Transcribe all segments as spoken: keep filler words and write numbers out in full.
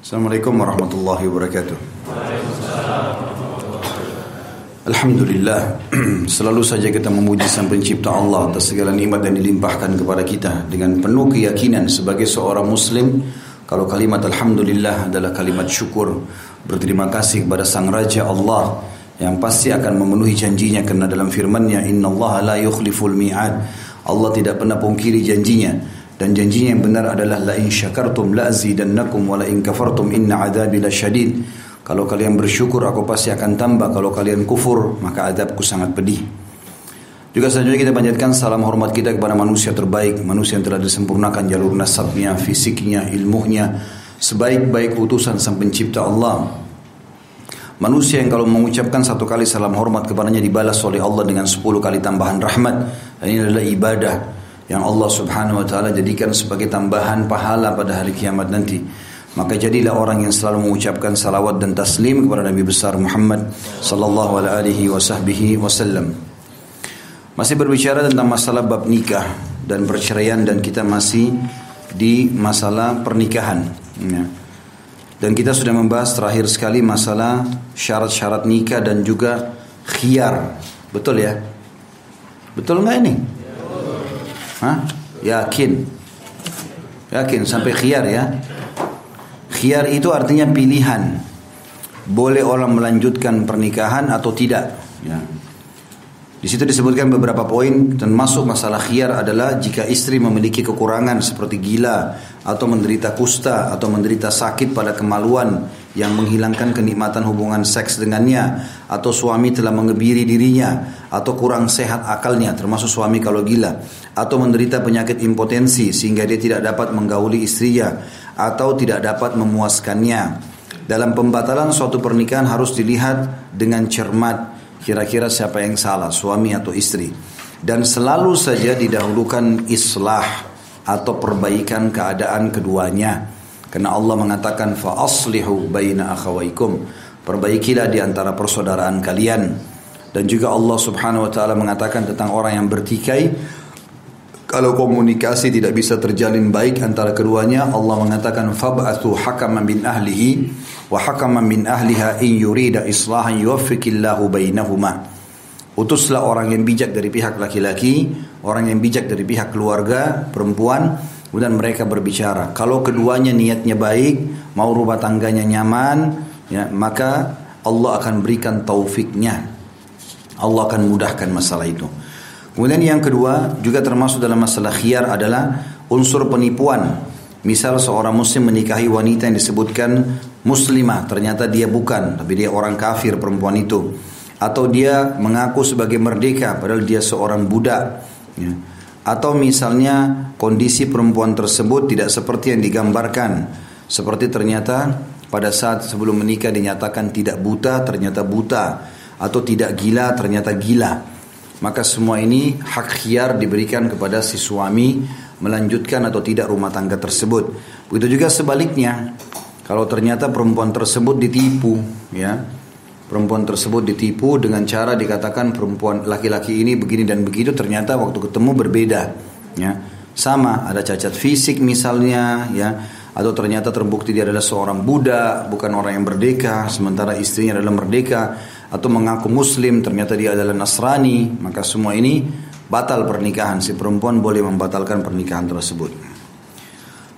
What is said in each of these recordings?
Assalamualaikum warahmatullahi wabarakatuh. Alhamdulillah, selalu saja kita memuji Sang Pencipta Allah atas segala nikmat yang dilimpahkan kepada kita. Dengan penuh keyakinan sebagai seorang muslim, kalau kalimat Alhamdulillah adalah kalimat syukur, berterima kasih kepada Sang Raja Allah yang pasti akan memenuhi janjinya, karena dalam firman-Nya, innallaha la yukhliful mi'ad, Allah tidak pernah pungkiri janjinya. Dan janjinya yang benar adalah la in syakartum la azidannakum wa la in kafartum inna adzabi lasyadid. Kalau kalian bersyukur aku pasti akan tambah, kalau kalian kufur maka adabku sangat pedih. Juga selanjutnya kita panjatkan salam hormat kita kepada manusia terbaik, manusia yang telah disempurnakan jalur nasabnya, fisiknya, ilmunya, sebaik-baik utusan Sang Pencipta Allah. Manusia yang kalau mengucapkan satu kali salam hormat kepadanya dibalas oleh Allah dengan sepuluh kali tambahan rahmat. Dan ini adalah ibadah yang Allah subhanahu wa ta'ala jadikan sebagai tambahan pahala pada hari kiamat nanti. Maka jadilah orang yang selalu mengucapkan salawat dan taslim kepada Nabi besar Muhammad sallallahu alaihi wasallam. Masih berbicara tentang masalah bab nikah dan perceraian, dan kita masih di masalah pernikahan. Dan kita sudah membahas terakhir sekali masalah syarat-syarat nikah dan juga khiyar. Betul ya? Betul enggak ini? Hah? Yakin. Yakin sampai khiyar ya. Khiyar itu artinya pilihan. Boleh orang melanjutkan pernikahan atau tidak ya. Di situ disebutkan beberapa poin, termasuk masalah khiyar adalah jika istri memiliki kekurangan seperti gila atau menderita kusta atau menderita sakit pada kemaluan yang menghilangkan kenikmatan hubungan seks dengannya, atau suami telah mengebiri dirinya, atau kurang sehat akalnya, termasuk suami kalau gila, atau menderita penyakit impotensi sehingga dia tidak dapat menggauli istrinya atau tidak dapat memuaskannya. Dalam pembatalan suatu pernikahan harus dilihat dengan cermat kira-kira siapa yang salah, suami atau istri, dan selalu saja didahulukan islah atau perbaikan keadaan keduanya. Karena Allah mengatakan fa aslihu baina akhawaykum, perbaikilah di antara persaudaraan kalian. Dan juga Allah Subhanahu wa taala mengatakan tentang orang yang bertikai, kalau komunikasi tidak bisa terjalin baik antara keduanya, Allah mengatakan fab'atsu hakaman min ahlihi wa hakaman min ahliha in yurida islahan yuwaffiqillahu bainahuma. Utuslah orang yang bijak dari pihak laki-laki, orang yang bijak dari pihak keluarga perempuan, kemudian mereka berbicara. Kalau keduanya niatnya baik, mau rumah tangganya nyaman, ya, maka Allah akan berikan taufiknya. Allah akan mudahkan masalah itu. Kemudian yang kedua, juga termasuk dalam masalah khiyar adalah unsur penipuan. Misal seorang muslim menikahi wanita yang disebutkan muslimah, ternyata dia bukan, tapi dia orang kafir perempuan itu. Atau dia mengaku sebagai merdeka, padahal dia seorang budak. Ya. Atau misalnya kondisi perempuan tersebut tidak seperti yang digambarkan, seperti ternyata pada saat sebelum menikah dinyatakan tidak buta, ternyata buta, atau tidak gila, ternyata gila. Maka semua ini hak khiyar diberikan kepada si suami melanjutkan atau tidak rumah tangga tersebut. Begitu juga sebaliknya, kalau ternyata perempuan tersebut ditipu, ya, perempuan tersebut ditipu dengan cara dikatakan perempuan laki-laki ini begini dan begitu, ternyata waktu ketemu berbeda, ya, sama, ada cacat fisik misalnya, ya, atau ternyata terbukti dia adalah seorang budak, bukan orang yang merdeka, sementara istrinya adalah merdeka, atau mengaku muslim ternyata dia adalah Nasrani. Maka semua ini batal pernikahan, si perempuan boleh membatalkan pernikahan tersebut.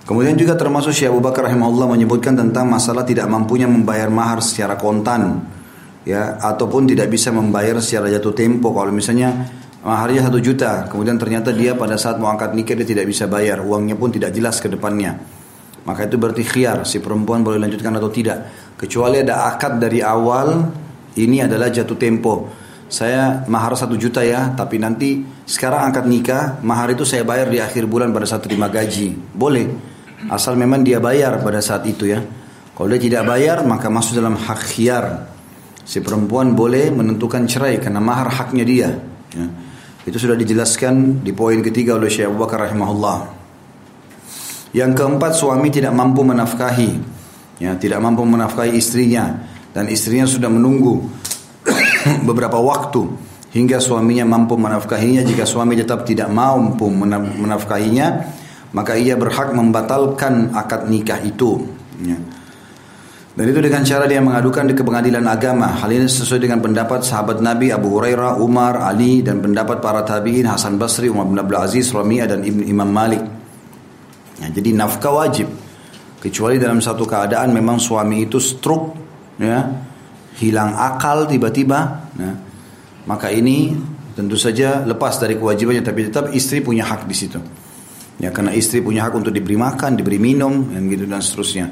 Kemudian juga termasuk Syekh Abu Bakar rahimahullah menyebutkan tentang masalah tidak mampunya membayar mahar secara kontan, ya, ataupun tidak bisa membayar secara jatuh tempo. Kalau misalnya maharnya satu juta, kemudian ternyata dia pada saat mau angkat nikah dia tidak bisa bayar, uangnya pun tidak jelas ke depannya, maka itu berarti khiyar, si perempuan boleh lanjutkan atau tidak, kecuali ada akad dari awal, ini adalah jatuh tempo, saya mahar satu juta ya, tapi nanti sekarang angkat nikah, mahar itu saya bayar di akhir bulan pada saat terima gaji, boleh, asal memang dia bayar pada saat itu ya. Kalau dia tidak bayar maka masuk dalam hak khiyar. Si perempuan boleh menentukan cerai karena mahar haknya dia, ya. Itu sudah dijelaskan di poin ketiga oleh Syekh Abu Bakar rahimahullah. Yang keempat, suami tidak mampu menafkahi, ya, tidak mampu menafkahi istrinya, dan istrinya sudah menunggu beberapa waktu hingga suaminya mampu menafkahinya. Jika suami tetap tidak mampu menafkahinya, maka ia berhak membatalkan akad nikah itu, ya. Dan itu dengan cara dia mengadukan ke pengadilan agama. Hal ini sesuai dengan pendapat sahabat Nabi Abu Hurairah, Umar, Ali, dan pendapat para tabi'in Hasan Basri, Umar bin Abdul Aziz, Rami'ah, dan Ibn Imam Malik. Ya, jadi nafkah wajib, kecuali dalam satu keadaan memang suami itu stroke, ya, hilang akal tiba-tiba, ya, maka ini tentu saja lepas dari kewajibannya, tapi tetap istri punya hak di situ. Ya, karena istri punya hak untuk diberi makan, diberi minum, dan gitu dan seterusnya.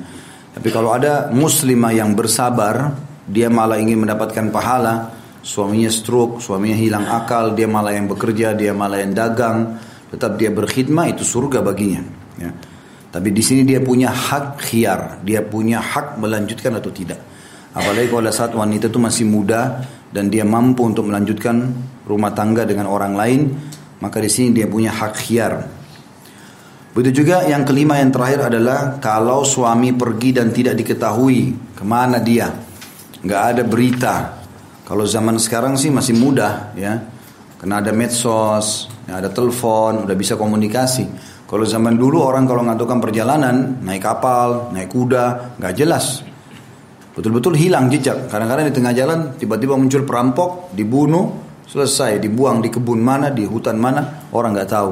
Tapi kalau ada muslimah yang bersabar, dia malah ingin mendapatkan pahala, suaminya stroke, suaminya hilang akal, dia malah yang bekerja, dia malah yang dagang, tetap dia berkhidmat, itu surga baginya. Ya. Tapi di sini dia punya hak khiyar, dia punya hak melanjutkan atau tidak. Apalagi kalau saat wanita itu masih muda dan dia mampu untuk melanjutkan rumah tangga dengan orang lain, maka di sini dia punya hak khiyar. Begitu juga yang kelima, yang terakhir adalah kalau suami pergi dan tidak diketahui kemana dia, nggak ada berita. Kalau zaman sekarang sih masih mudah, ya, karena ada medsos, ya, ada telepon, udah bisa komunikasi. Kalau zaman dulu orang kalau ngadukan perjalanan, naik kapal, naik kuda, nggak jelas, betul-betul hilang jejak. Kadang-kadang di tengah jalan tiba-tiba muncul perampok, dibunuh, selesai, dibuang di kebun mana, di hutan mana, orang nggak tahu.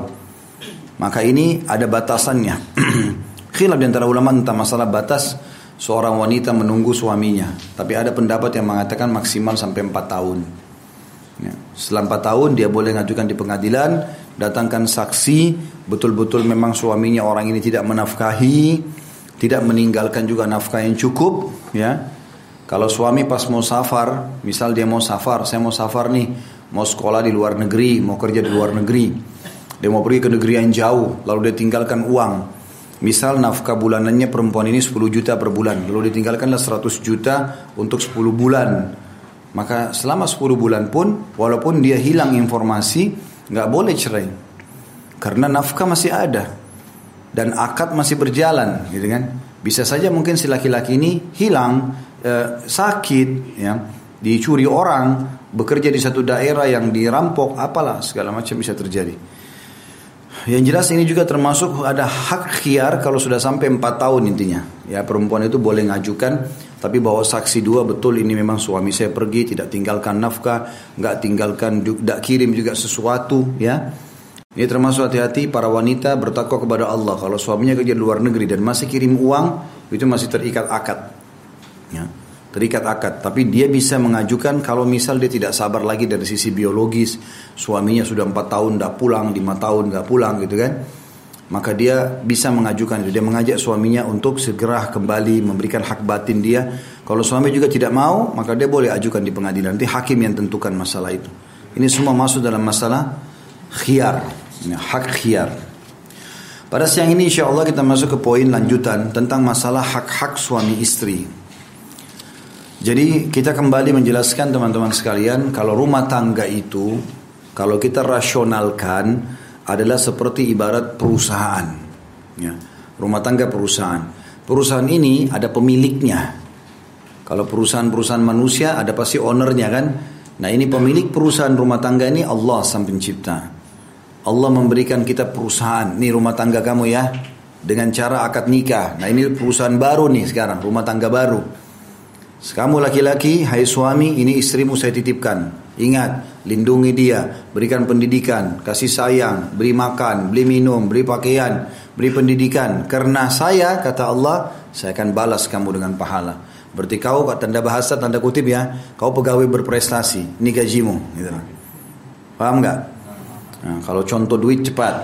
Maka ini ada batasannya. Khilaf di antara ulama tentang masalah batas seorang wanita menunggu suaminya. Tapi ada pendapat yang mengatakan maksimal sampai empat tahun. Ya. Setelah empat tahun dia boleh ngajukan di pengadilan, datangkan saksi, betul-betul memang suaminya orang ini tidak menafkahi, tidak meninggalkan juga nafkah yang cukup. Ya. Kalau suami pas mau safar, misal dia mau safar, saya mau safar nih, mau sekolah di luar negeri, mau kerja di luar negeri. Dia mau pergi ke negeri yang jauh, lalu dia tinggalkan uang. Misal nafkah bulanannya perempuan ini sepuluh juta per bulan, lalu ditinggalkanlah seratus juta untuk sepuluh bulan. Maka selama sepuluh bulan pun, walaupun dia hilang informasi, gak boleh cerai. Karena nafkah masih ada, dan akad masih berjalan, gitu kan. Bisa saja mungkin si laki-laki ini hilang, eh, sakit, ya, dicuri orang, bekerja di satu daerah yang dirampok, apalah, segala macam bisa terjadi. Yang jelas ini juga termasuk ada hak khiyar kalau sudah sampai empat tahun intinya. Ya, perempuan itu boleh ngajukan, tapi bawa saksi dua, betul ini memang suami saya pergi, tidak tinggalkan nafkah, nggak tinggalkan, tidak kirim juga sesuatu, ya. Ini termasuk hati-hati para wanita, bertakwa kepada Allah. Kalau suaminya kerja di luar negeri dan masih kirim uang, itu masih terikat akad. Ya, terikat akad, tapi dia bisa mengajukan kalau misal dia tidak sabar lagi dari sisi biologis, suaminya sudah empat tahun tidak pulang, lima tahun tidak pulang, gitu kan. Maka dia bisa mengajukan, dia mengajak suaminya untuk segera kembali memberikan hak batin dia. Kalau suami juga tidak mau, maka dia boleh ajukan di pengadilan, nanti hakim yang tentukan masalah itu. Ini semua masuk dalam masalah khiyar, hak khiyar. Pada siang ini insya Allah kita masuk ke poin lanjutan tentang masalah hak-hak suami istri. Jadi kita kembali menjelaskan teman-teman sekalian, kalau rumah tangga itu, kalau kita rasionalkan, adalah seperti ibarat perusahaan, ya. Rumah tangga perusahaan. Perusahaan ini ada pemiliknya. Kalau perusahaan-perusahaan manusia ada pasti ownernya, kan. Nah, ini pemilik perusahaan rumah tangga ini Allah sang pencipta. Allah memberikan kita perusahaan, nih rumah tangga kamu ya, dengan cara akad nikah. Nah, ini perusahaan baru nih sekarang, rumah tangga baru. Kamu laki-laki, hai suami, ini istrimu saya titipkan. Ingat, lindungi dia, berikan pendidikan, kasih sayang, beri makan, beli minum, beri pakaian, beri pendidikan. Karena saya, kata Allah, saya akan balas kamu dengan pahala. Berarti kau, tanda bahasa, tanda kutip ya, kau pegawai berprestasi, ini gajimu, gitu. Paham gak? Nah, kalau contoh duit cepat.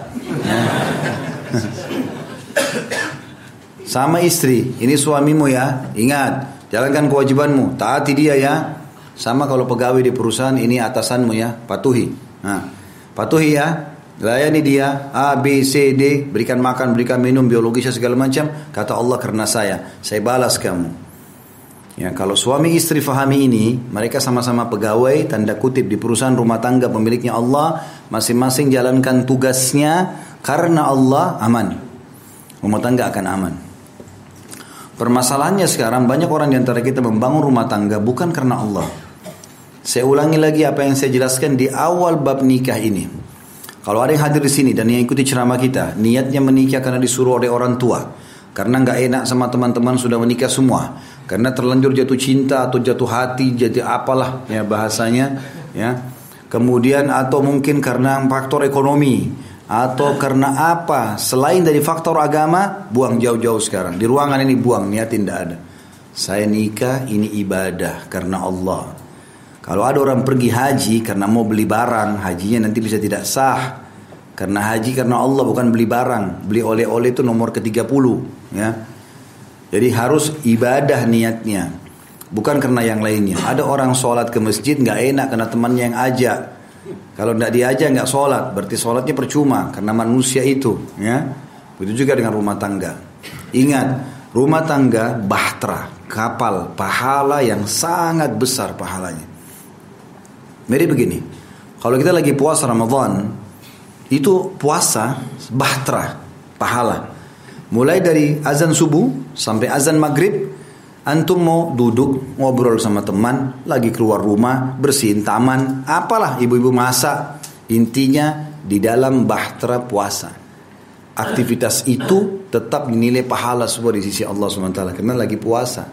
Sama istri, ini suamimu ya, ingat, jalankan kewajibanmu, taati dia ya. Sama kalau pegawai di perusahaan, ini atasanmu ya, patuhi. Nah, patuhi ya, layani dia, A, B, C, D, berikan makan, berikan minum, biologisnya segala macam. Kata Allah, karena saya, saya balas kamu. Ya, kalau suami istri fahami ini, mereka sama-sama pegawai, tanda kutip di perusahaan rumah tangga pemiliknya Allah, masing-masing jalankan tugasnya, karena Allah aman. Rumah tangga akan aman. Permasalahannya sekarang banyak orang di antara kita membangun rumah tangga bukan karena Allah. Saya ulangi lagi apa yang saya jelaskan di awal bab nikah ini. Kalau ada yang hadir di sini dan yang ikuti ceramah kita, niatnya menikah karena disuruh oleh orang tua, karena nggak enak sama teman-teman sudah menikah semua, karena terlanjur jatuh cinta atau jatuh hati, jadi apalah ya bahasanya ya. Kemudian atau mungkin karena faktor ekonomi atau karena apa selain dari faktor agama, buang jauh-jauh sekarang. Di ruangan ini buang, niat tidak ada. Saya nikah ini ibadah karena Allah. Kalau ada orang pergi haji karena mau beli barang, hajinya nanti bisa tidak sah. Karena haji karena Allah, bukan beli barang. Beli oleh-oleh itu nomor ketiga puluh ya. Jadi harus ibadah niatnya, bukan karena yang lainnya. Ada orang sholat ke masjid gak enak karena temannya yang ajak. Kalau gak diajak gak sholat, berarti sholatnya percuma karena manusia itu ya. Begitu juga dengan rumah tangga. Ingat, rumah tangga bahtera, kapal, pahala yang sangat besar pahalanya. Jadi begini, kalau kita lagi puasa Ramadan, itu puasa bahtera, pahala. Mulai dari azan subuh sampai azan maghrib, antum mau duduk, ngobrol sama teman, lagi keluar rumah, bersihin taman, apalah ibu-ibu masak. Intinya di dalam bahtera puasa. Aktivitas itu tetap dinilai pahala semua di sisi Allah subhanahu wa taala karena lagi puasa.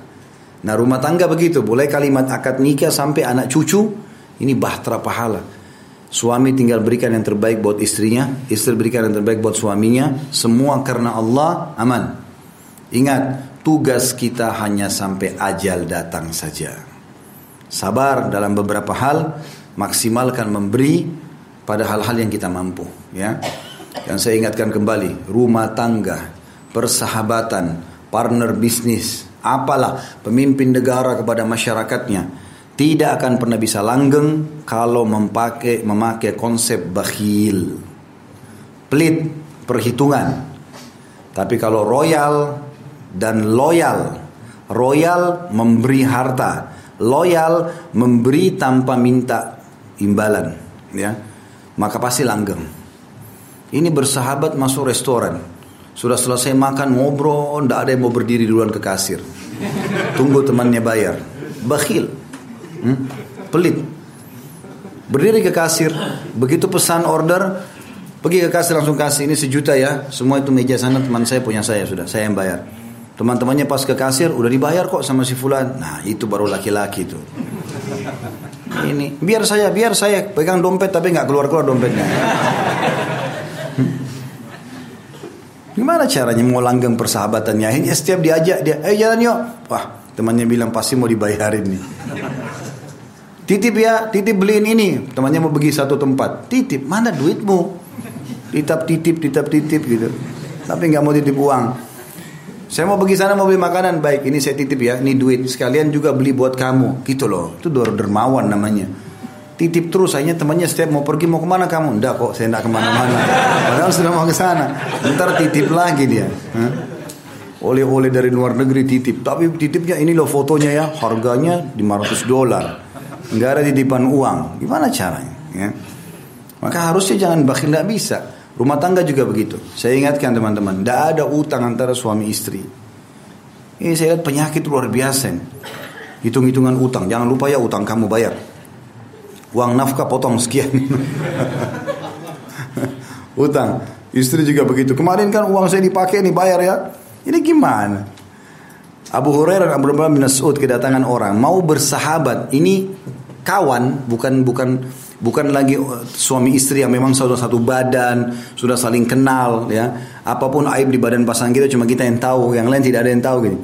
Nah rumah tangga begitu, mulai kalimat akad nikah sampai anak cucu, ini bahtera pahala. Suami tinggal berikan yang terbaik buat istrinya, istri berikan yang terbaik buat suaminya, semua karena Allah, aman. Ingat, tugas kita hanya sampai ajal datang saja. Sabar dalam beberapa hal, maksimalkan memberi pada hal-hal yang kita mampu, ya. Dan saya ingatkan kembali, rumah tangga, persahabatan, partner bisnis, apalah pemimpin negara kepada masyarakatnya, tidak akan pernah bisa langgeng kalau memakai memakai konsep bakhil, pelit, perhitungan. Tapi kalau royal dan loyal, royal memberi harta, loyal memberi tanpa minta imbalan, ya, maka pasti langgeng. Ini bersahabat masuk restoran, sudah selesai makan ngobrol, tidak ada yang mau berdiri duluan ke kasir, tunggu temannya bayar, bakhil, hmm? pelit, berdiri ke kasir, begitu pesan order, pergi ke kasir langsung kasih ini sejuta ya, semua itu meja sana teman saya punya saya sudah, saya yang bayar. Teman-temannya pas ke kasir, udah dibayar kok sama si fulan. Nah itu baru laki-laki tuh. Ini biar saya, biar saya pegang dompet tapi gak keluar-keluar dompetnya. Gimana caranya mau langgeng persahabatannya? Akhirnya setiap diajak dia, eh jalan yuk. Wah temannya bilang pasti mau dibayarin nih. Titip ya, titip beliin ini. Temannya mau pergi satu tempat, titip, mana duitmu? Titap titip, titap titip gitu. Tapi gak mau titip uang. Saya mau pergi sana mau beli makanan, baik ini saya titip ya, ini duit sekalian juga beli buat kamu, gitu loh. Itu dermawan namanya. Titip terus, akhirnya temannya setiap mau pergi mau kemana kamu? Enggak kok, saya enggak kemana-mana. Padahal sudah mau ke sana. Ntar titip lagi dia. Hah? Oleh-oleh dari luar negeri titip, tapi titipnya ini loh fotonya ya, harganya lima ratus dolar. Enggak ada titipan uang. Gimana caranya? Ya. Maka harusnya jangan bakhil, enggak bisa. Rumah tangga juga begitu. Saya ingatkan teman-teman, tidak ada utang antara suami istri. Ini saya lihat penyakit luar biasa. Hitung-hitungan utang, jangan lupa ya utang kamu bayar. Uang nafkah potong sekian. Utang, istri juga begitu. Kemarin kan uang saya dipakai nih bayar ya. Ini gimana? Abu Hurairah bin Mas'ud kedatangan orang mau bersahabat. Ini kawan, bukan bukan. Bukan lagi suami istri yang memang sudah satu badan, sudah saling kenal ya. Apapun aib di badan pasangan kita cuma kita yang tahu, yang lain tidak ada yang tahu gitu.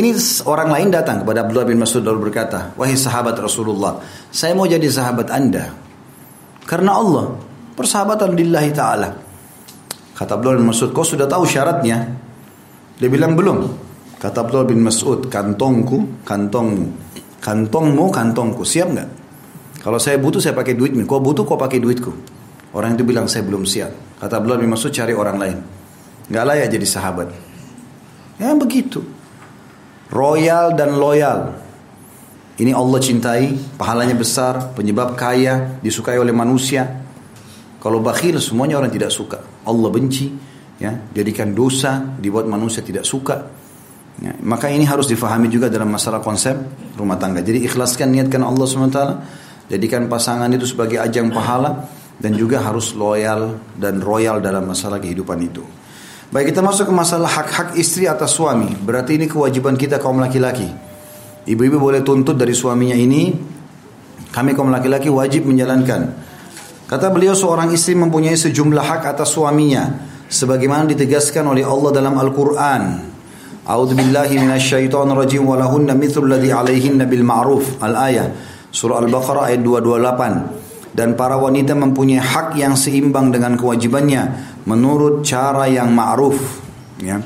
Ini orang lain datang kepada Abdullah bin Mas'ud lalu berkata, "Wahai sahabat Rasulullah, saya mau jadi sahabat Anda karena Allah, persahabatan lillahi ta'ala." Kata Abdullah bin Mas'ud, "Kau sudah tahu syaratnya?" Dia bilang, "Belum." Kata Abdullah bin Mas'ud, "Kantongku, kantongmu. Kantongmu, kantongku. Siap enggak? Kalau saya butuh saya pakai duitmu, kau butuh kau pakai duitku." Orang itu bilang saya belum siap. Kata Abdullah bin Mas'ud, cari orang lain, nggak layak jadi sahabat. Ya begitu. Royal dan loyal. Ini Allah cintai, pahalanya besar, penyebab kaya, disukai oleh manusia. Kalau bakhil semuanya orang tidak suka, Allah benci. Ya, jadikan dosa, dibuat manusia tidak suka. Ya, maka ini harus difahami juga dalam masalah konsep rumah tangga. Jadi ikhlaskan, niatkan Allah subhanahu wa taala. Jadikan pasangan itu sebagai ajang pahala dan juga harus loyal dan royal dalam masalah kehidupan itu. Baik, kita masuk ke masalah hak-hak istri atas suami. Berarti ini kewajiban kita kaum laki-laki. Ibu-ibu boleh tuntut dari suaminya ini. Kami kaum laki-laki wajib menjalankan. Kata beliau, seorang istri mempunyai sejumlah hak atas suaminya sebagaimana ditegaskan oleh Allah dalam Al-Qur'an. A'udzubillahi minasyaitonirrajim wa lahunna mithlul ladzi 'alaihinna bil ma'ruf. Al-ayah surah Al-Baqarah ayat dua ratus dua puluh delapan. Dan para wanita mempunyai hak yang seimbang dengan kewajibannya menurut cara yang ma'ruf, ya.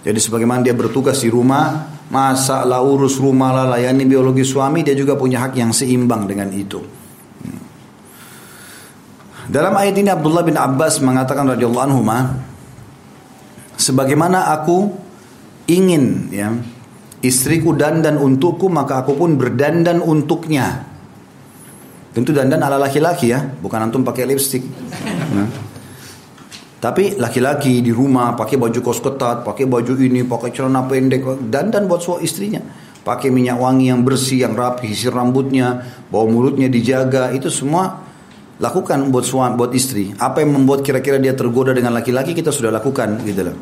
Jadi sebagaimana dia bertugas di rumah, masak lah, urus rumah lah, layani biologi suami, dia juga punya hak yang seimbang dengan itu. Dalam ayat ini Abdullah bin Abbas mengatakan radhiyallahu anhuma, sebagaimana aku ingin, ya, istriku dandan untukku, maka aku pun berdandan untuknya. Tentu dandan ala laki-laki, ya, bukan antum pakai lipstik. Nah. Tapi laki-laki di rumah pakai baju kos ketat, pakai baju ini, pakai celana pendek, dandan buat suami istrinya. Pakai minyak wangi yang bersih, yang rapi, sisir rambutnya, bau mulutnya dijaga, itu semua lakukan buat suami, buat istri. Apa yang membuat kira-kira dia tergoda dengan laki-laki, kita sudah lakukan, gitu loh.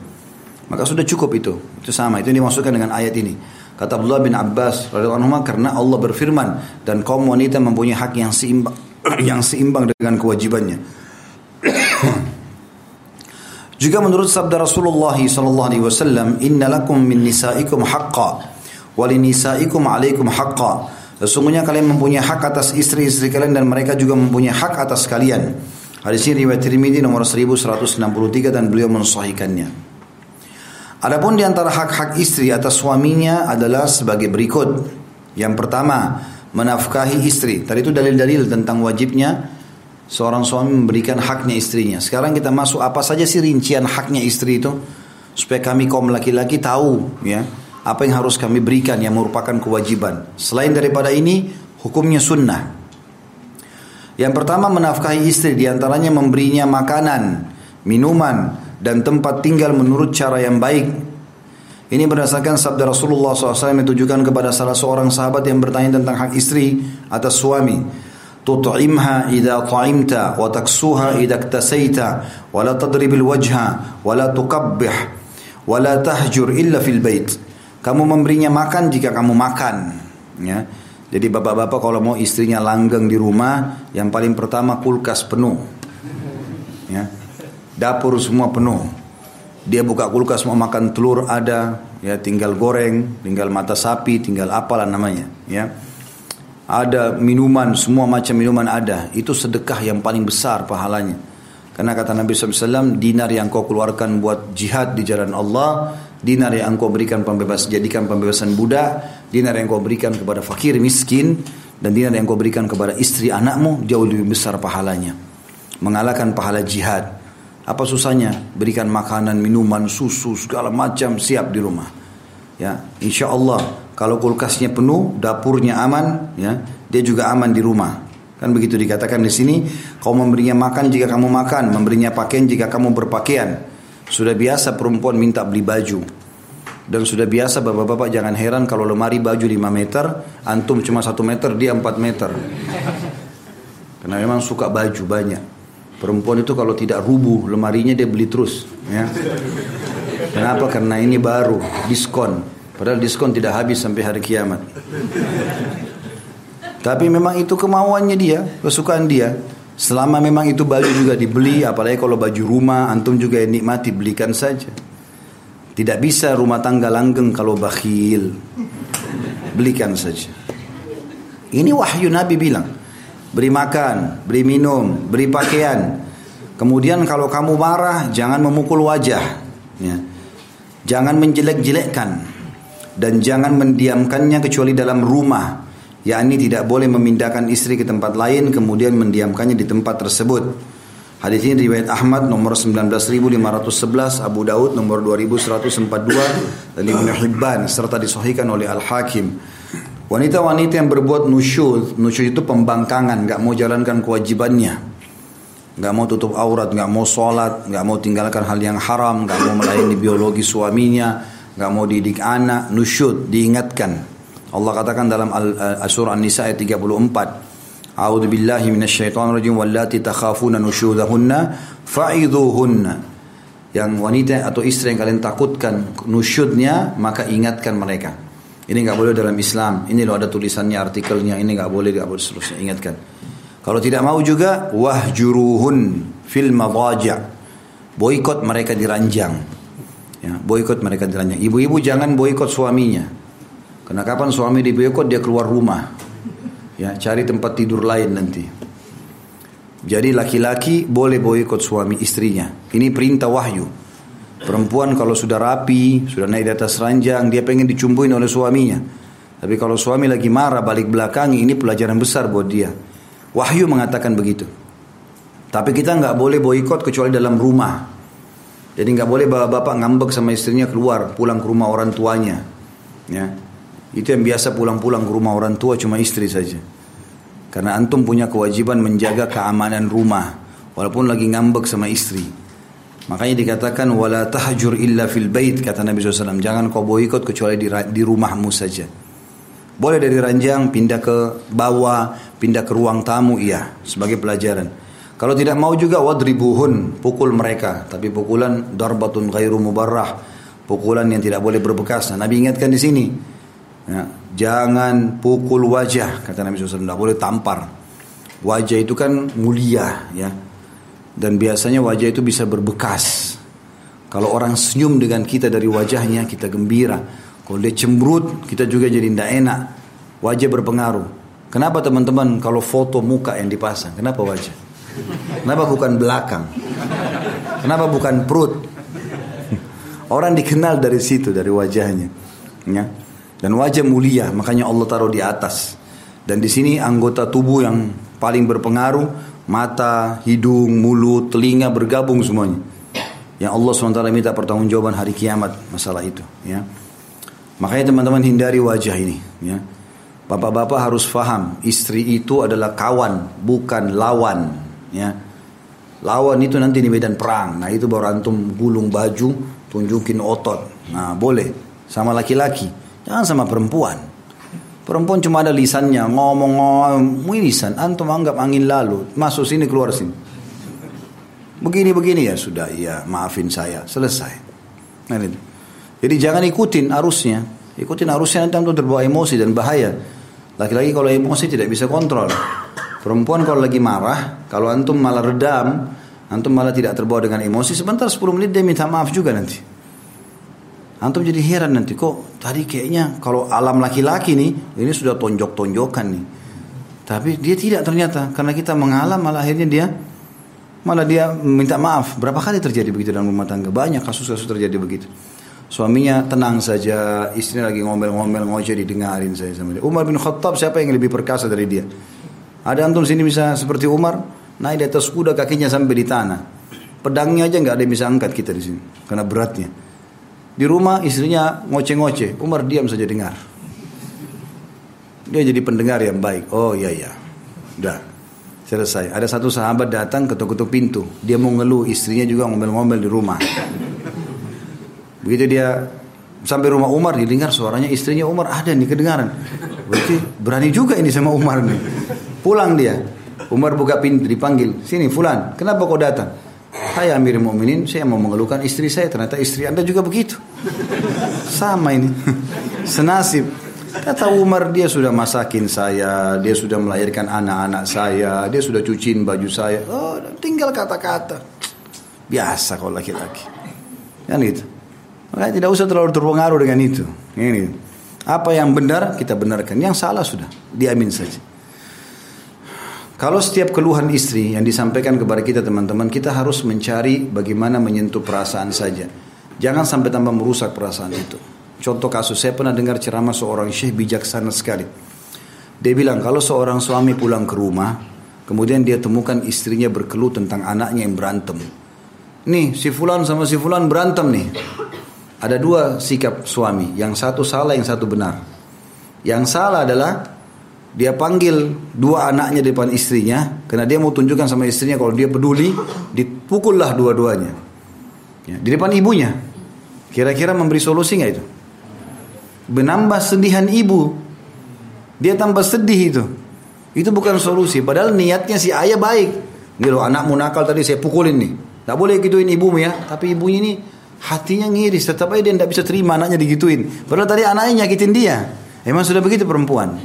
Maka sudah cukup itu. Itu sama, itu yang dimaksudkan dengan ayat ini. Kata Abdullah bin Abbas radhiyallahu anhu, karena Allah berfirman, dan kaum wanita mempunyai hak yang seimbang yang seimbang dengan kewajibannya. Juga menurut sabda Rasulullah sallallahu alaihi wasallam, innalakum min nisaikum haqqan wa linisaikum alaikum haqqan. Sesungguhnya kalian mempunyai hak atas istri-istri kalian dan mereka juga mempunyai hak atas kalian. Hadis ini riwayat Tirmidzi nomor seribu seratus enam puluh tiga dan beliau mensahihkannya. Adapun di antara hak-hak istri atas suaminya adalah sebagai berikut. Yang pertama, menafkahi istri. Tadi itu dalil-dalil tentang wajibnya seorang suami memberikan haknya istrinya. Sekarang kita masuk apa saja sih rincian haknya istri itu, supaya kami kaum laki-laki tahu, ya, apa yang harus kami berikan yang merupakan kewajiban. Selain daripada ini, hukumnya sunnah. Yang pertama, menafkahi istri, di antaranya memberinya makanan, minuman, dan tempat tinggal menurut cara yang baik. Ini berdasarkan sabda Rasulullah shallallahu alaihi wasallam yang ditujukan kepada salah seorang sahabat yang bertanya tentang hak istri atas suami. Tut'imha idha ta'imta wa taksuha idha ktasaita wa la tadribil wajha wa la tuqabbih wa la tahjur illa fil bait. Kamu memberinya makan jika kamu makan, ya. Jadi bapak-bapak kalau mau istrinya langgeng di rumah, yang paling pertama kulkas penuh, ya. Dapur semua penuh. Dia buka kulkas mau makan telur ada, ya, tinggal goreng, tinggal mata sapi, tinggal apalah namanya, ya. Ada minuman, semua macam minuman ada. Itu sedekah yang paling besar pahalanya. Karena kata Nabi sallallahu alaihi wasallam, dinar yang kau keluarkan buat jihad di jalan Allah, dinar yang kau berikan pembebas, jadikan pembebasan budak, dinar yang kau berikan kepada fakir miskin, dan dinar yang kau berikan kepada istri anakmu jauh lebih besar pahalanya. Mengalahkan pahala jihad. Apa susahnya berikan makanan, minuman, susu, segala macam siap di rumah, ya. Insya Allah kalau kulkasnya penuh, dapurnya aman, ya, dia juga aman di rumah. Kan begitu dikatakan di sini, kau memberinya makan jika kamu makan, memberinya pakaian jika kamu berpakaian. Sudah biasa perempuan minta beli baju, dan sudah biasa bapak-bapak jangan heran kalau lemari baju lima meter, antum cuma satu meter, dia empat meter. Karena memang suka baju banyak. Perempuan itu kalau tidak rubuh lemarinya dia beli terus, ya. Kenapa? Karena ini baru, diskon. Padahal diskon tidak habis sampai hari kiamat. Tapi memang itu kemauannya dia, kesukaan dia. Selama memang itu baju juga dibeli, apalagi kalau baju rumah, antum juga yang nikmati, belikan saja. Tidak bisa rumah tangga langgeng kalau bakhil. Belikan saja. Ini wahyu Nabi bilang. Beri makan, beri minum, beri pakaian. Kemudian kalau kamu marah, jangan memukul wajah, ya. Jangan menjelek-jelekkan, dan jangan mendiamkannya kecuali dalam rumah, yakni tidak boleh memindahkan istri ke tempat lain kemudian mendiamkannya di tempat tersebut. Hadis ini riwayat Ahmad nomor sembilan belas ribu lima ratus sebelas, Abu Daud nomor dua ribu seratus empat puluh dua, dan Ibnu Hibban, serta disahihkan oleh Al-Hakim. Wanita-wanita yang berbuat nusyuz, nusyuz itu pembangkangan, gak mau jalankan kewajibannya, gak mau tutup aurat, gak mau sholat, gak mau tinggalkan hal yang haram, gak mau melayani biologi suaminya, gak mau didik anak, nusyuz, diingatkan. Allah katakan dalam surah An-Nisa ayat tiga puluh empat, A'udzubillahi minasyaitonirrajim wallati takhafuna nusyuzahunna fa'idhuhunna yang wanita atau istri yang kalian takutkan nusyudnya, maka ingatkan mereka. Ini nggak boleh dalam Islam. Ini loh ada tulisannya, artikelnya. Ini nggak boleh, nggak boleh seterusnya. Ingatkan. Kalau tidak mau juga wahjuruhun fil madaja'. Boikot mereka di ranjang. Ya, boikot mereka di ranjang. Ibu-ibu jangan boikot suaminya. Karena kapan suami diboikot dia keluar rumah. Ya, cari tempat tidur lain nanti. Jadi laki-laki boleh boikot suami istrinya. Ini perintah wahyu. Perempuan kalau sudah rapi, sudah naik di atas ranjang, dia pengen dicumbuin oleh suaminya. Tapi kalau suami lagi marah balik belakangi, ini pelajaran besar buat dia. Wahyu mengatakan begitu. Tapi kita nggak boleh boikot kecuali dalam rumah. Jadi nggak boleh bapak-bapak ngambek sama istrinya keluar, pulang ke rumah orang tuanya. Ya, itu yang biasa pulang-pulang ke rumah orang tua cuma istri saja. Karena antum punya kewajiban menjaga keamanan rumah walaupun lagi ngambek sama istri. Makanya dikatakan wala tahjur illa fil bait, kata Nabi shallallahu alaihi wasallam. Jangan kau boikot kecuali di, di rumahmu saja. Boleh dari ranjang pindah ke bawah, pindah ke ruang tamu, iya, sebagai pelajaran. Kalau tidak mau juga wadribuhun, pukul mereka, tapi pukulan darbatun ghairu mubarrah, pukulan yang tidak boleh berbekas. Nah, Nabi ingatkan di sini. Ya, jangan pukul wajah, kata Nabi shallallahu alaihi wasallam. Tidak boleh tampar. Wajah itu kan mulia, ya. Dan biasanya wajah itu bisa berbekas. Kalau orang senyum dengan kita dari wajahnya, kita gembira. Kalau dia cemberut, kita juga jadi tidak enak. Wajah berpengaruh. Kenapa teman-teman kalau foto muka yang dipasang? Kenapa wajah? Kenapa bukan belakang? Kenapa bukan perut? Orang dikenal dari situ, dari wajahnya, ya. Dan wajah mulia, makanya Allah taruh di atas. Dan di sini anggota tubuh yang paling berpengaruh, mata, hidung, mulut, telinga bergabung semuanya. Yang Allah subhanahu wa taala minta pertanggungjawaban hari kiamat masalah itu. Ya. Makanya teman-teman hindari wajah ini. Ya. Bapak-bapak harus faham, istri itu adalah kawan, bukan lawan. Ya. Lawan itu nanti di medan perang. Nah itu baru antum gulung baju, tunjukin otot. Nah boleh, sama laki-laki. Jangan sama perempuan. Perempuan cuma ada lisannya, ngomong-ngomong, lisan, antum anggap angin lalu, masuk sini keluar sini. Begini-begini ya sudah, iya, maafin saya, selesai. Nah, gitu. Jadi jangan ikutin arusnya, ikutin arusnya nanti antum terbawa emosi dan bahaya. Laki-laki kalau emosi tidak bisa kontrol. Perempuan kalau lagi marah, kalau antum malah redam, antum malah tidak terbawa dengan emosi, sebentar sepuluh menit dia minta maaf juga nanti. Antum jadi heran nanti, kok tadi kayaknya kalau alam laki-laki nih, ini sudah tonjok-tonjokan nih. Tapi dia tidak ternyata, karena kita mengalah malah akhirnya dia, malah dia minta maaf. Berapa kali terjadi begitu dalam rumah tangga? Banyak kasus-kasus terjadi begitu. Suaminya tenang saja, istrinya lagi ngomel-ngomel, ngoceh didengarin saya sama dia. Umar bin Khattab siapa yang lebih perkasa dari dia? Ada antum sini bisa seperti Umar, naik di atas kuda kakinya sampai di tanah. Pedangnya aja gak ada yang bisa angkat kita di sini, karena beratnya. Di rumah istrinya ngoceh-ngoceh, Umar diam saja dengar. Dia jadi pendengar yang baik. Oh iya iya, udah selesai. Ada satu sahabat datang ketuk-ketuk pintu. Dia mau ngeluh, istrinya juga ngomel-ngomel di rumah. Begitu dia sampai rumah Umar, didengar suaranya istrinya Umar ada nih kedengaran. Berarti berani juga ini sama Umar nih. Pulang dia. Umar buka pintu, dipanggil. Sini Fulan, kenapa kau datang? Hai Amirul Mukminin, saya mau mengeluhkan istri saya, ternyata istri Anda juga begitu. Sama ini. Senasib. Kata Umar, dia sudah masakin saya, dia sudah melahirkan anak-anak saya, dia sudah cuciin baju saya. Oh, tinggal kata-kata. Biasa kalau laki-laki. Kan gitu. Makanya tidak usah terlalu terpengaruh dengan itu. Ini. Apa yang benar kita benarkan, yang salah sudah diamin saja. Kalau setiap keluhan istri yang disampaikan kepada kita teman-teman, kita harus mencari bagaimana menyentuh perasaan saja. Jangan sampai tambah merusak perasaan itu. Contoh kasus, saya pernah dengar ceramah seorang syekh bijaksana sekali. Dia bilang kalau seorang suami pulang ke rumah, kemudian dia temukan istrinya berkeluh tentang anaknya yang berantem. Nih si fulan sama si fulan berantem nih. Ada dua sikap suami, yang satu salah yang satu benar. Yang salah adalah dia panggil dua anaknya di depan istrinya, karena dia mau tunjukkan sama istrinya kalau dia peduli, dipukullah dua-duanya. Ya, di depan ibunya. Kira-kira memberi solusi gak itu? Menambah sedihan ibu. Dia tambah sedih itu. Itu bukan solusi. Padahal niatnya si ayah baik. Nih loh anakmu nakal tadi saya pukulin nih. Gak boleh gituin ibumu ya. Tapi ibunya ini hatinya ngiris, tetap aja dia gak bisa terima anaknya digituin. Padahal tadi anaknya nyakitin dia. Emang sudah begitu perempuan.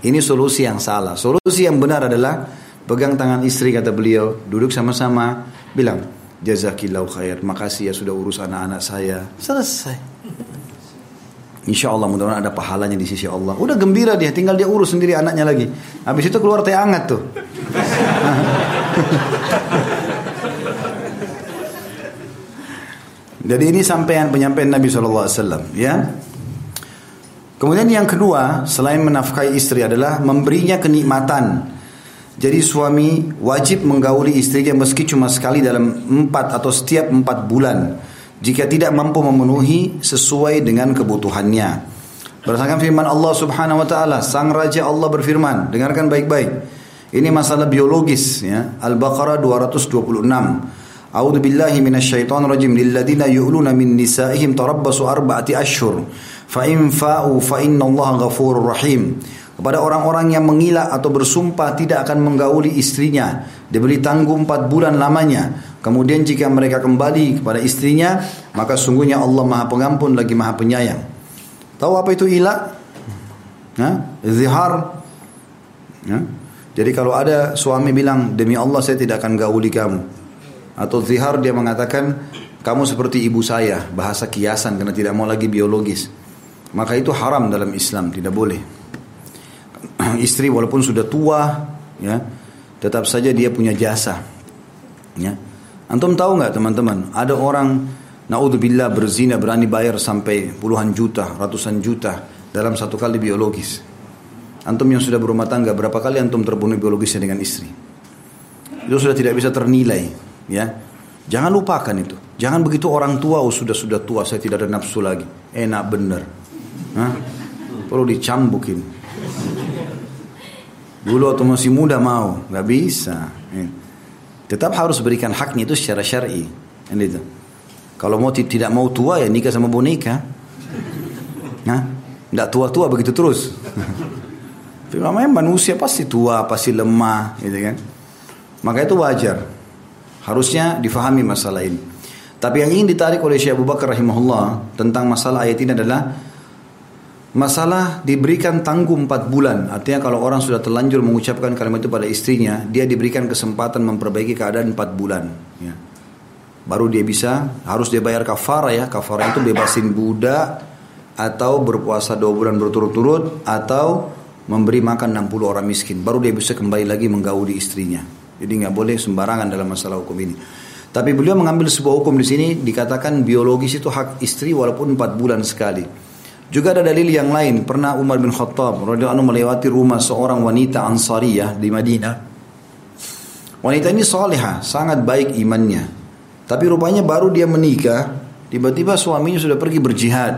Ini solusi yang salah. Solusi yang benar adalah pegang tangan istri, kata beliau, duduk sama-sama, bilang jazakillahu khair, makasih ya sudah urus anak-anak saya. Selesai. Insya Allah mudah-mudahan ada pahalanya di sisi Allah. Udah gembira dia, tinggal dia urus sendiri anaknya lagi. Habis itu keluar teh hangat tuh. Jadi ini sampaian penyampaian Nabi shallallahu alaihi wasallam, ya. Kemudian yang kedua, selain menafkahi istri adalah memberinya kenikmatan. Jadi suami wajib menggauli istrinya meski cuma sekali dalam empat atau setiap empat bulan, jika tidak mampu memenuhi sesuai dengan kebutuhannya. Berdasarkan firman Allah Subhanahu wa taala, Sang Raja Allah berfirman, dengarkan baik-baik. Ini masalah biologis ya. Al-Baqarah dua ratus dua puluh enam. A'udzubillahi minasyaitonir rajim. Lilladzina yu'luna min nisa'ihim tarabbasu arba'ati ashhur. Fa in fa'u fa innallaha ghafurur rahim. Kepada orang-orang yang mengira atau bersumpah tidak akan menggauli istrinya, diberi tangguh empat bulan lamanya. Kemudian jika mereka kembali kepada istrinya, maka sungguhnya Allah Maha Pengampun lagi Maha Penyayang. Tahu apa itu ila? Nah, zihar. Nah, jadi kalau ada suami bilang, demi Allah saya tidak akan gauli kamu. Atau zihar, dia mengatakan, kamu seperti ibu saya. Bahasa kiasan karena tidak mau lagi biologis. Maka itu haram dalam Islam, tidak boleh. Istri walaupun sudah tua ya, tetap saja dia punya jasa ya. Antum tahu gak teman-teman, ada orang naudzubillah berzina berani bayar sampai puluhan juta, ratusan juta dalam satu kali biologis. Antum yang sudah berumah tangga, berapa kali antum terbunuh biologisnya dengan istri? Itu sudah tidak bisa ternilai ya. Jangan lupakan itu. Jangan begitu orang tua, oh sudah-sudah tua saya tidak ada nafsu lagi. Enak bener. Hah? Perlu dicambukin. Dulu atau masih muda mau, nggak bisa. Tetap harus berikan haknya itu secara syar'i. Itu. Kalau mau tidak mau tua ya nikah sama boneka. Nah, nggak tua-tua begitu terus. Memang manusia pasti tua, pasti lemah, gitu kan. Maka itu wajar. Harusnya difahami masalah ini. Tapi yang ingin ditarik oleh Syekh Abu Bakar rahimahullah tentang masalah ayat ini adalah masalah diberikan tangguh empat bulan. Artinya kalau orang sudah terlanjur mengucapkan kalimat itu pada istrinya, dia diberikan kesempatan memperbaiki keadaan empat bulan ya. Baru dia bisa, harus dia bayar kafarah ya. Kafarah itu bebasin budak, atau berpuasa dua bulan berturut-turut, atau memberi makan enam puluh orang miskin. Baru dia bisa kembali lagi menggauli istrinya. Jadi gak boleh sembarangan dalam masalah hukum ini. Tapi beliau mengambil sebuah hukum di sini, dikatakan biologis itu hak istri walaupun empat bulan sekali. Juga ada dalil yang lain. Pernah Umar bin Khattab radhiyallahu anhu melewati rumah seorang wanita Ansariyah di Madinah. Wanita ini salihah, sangat baik imannya. Tapi rupanya baru dia menikah, tiba-tiba suaminya sudah pergi berjihad.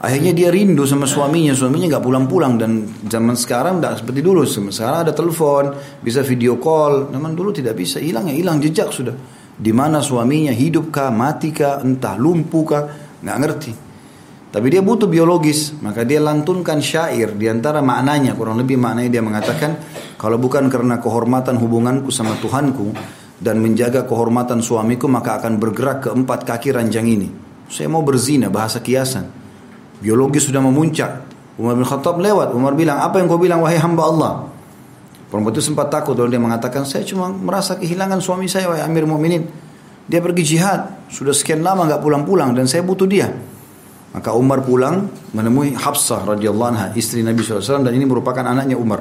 Akhirnya dia rindu sama suaminya, suaminya enggak pulang-pulang, dan zaman sekarang enggak seperti dulu. Sekarang ada telepon, bisa video call. Namun dulu tidak bisa, hilang ya hilang jejak sudah. Di mana suaminya, hidupkah, matikah, entah lumpuhkah, enggak ngerti. Tapi dia butuh biologis, maka dia lantunkan syair. Di antara maknanya, kurang lebih maknanya dia mengatakan, kalau bukan karena kehormatan hubunganku sama Tuhanku dan menjaga kehormatan suamiku, maka akan bergerak ke empat kaki ranjang ini. Saya mau berzina, bahasa kiasan. Biologis sudah memuncak. Umar bin Khattab lewat, Umar bilang, apa yang kau bilang wahai hamba Allah? Perempuan itu sempat takut, lalu dia mengatakan, saya cuma merasa kehilangan suami saya wahai Amir Mu'minin. Dia pergi jihad, sudah sekian lama gak pulang-pulang, dan saya butuh dia. Maka Umar pulang menemui Hafsah radhiyallahu anha, istri Nabi shallallahu alaihi wasallam, dan ini merupakan anaknya Umar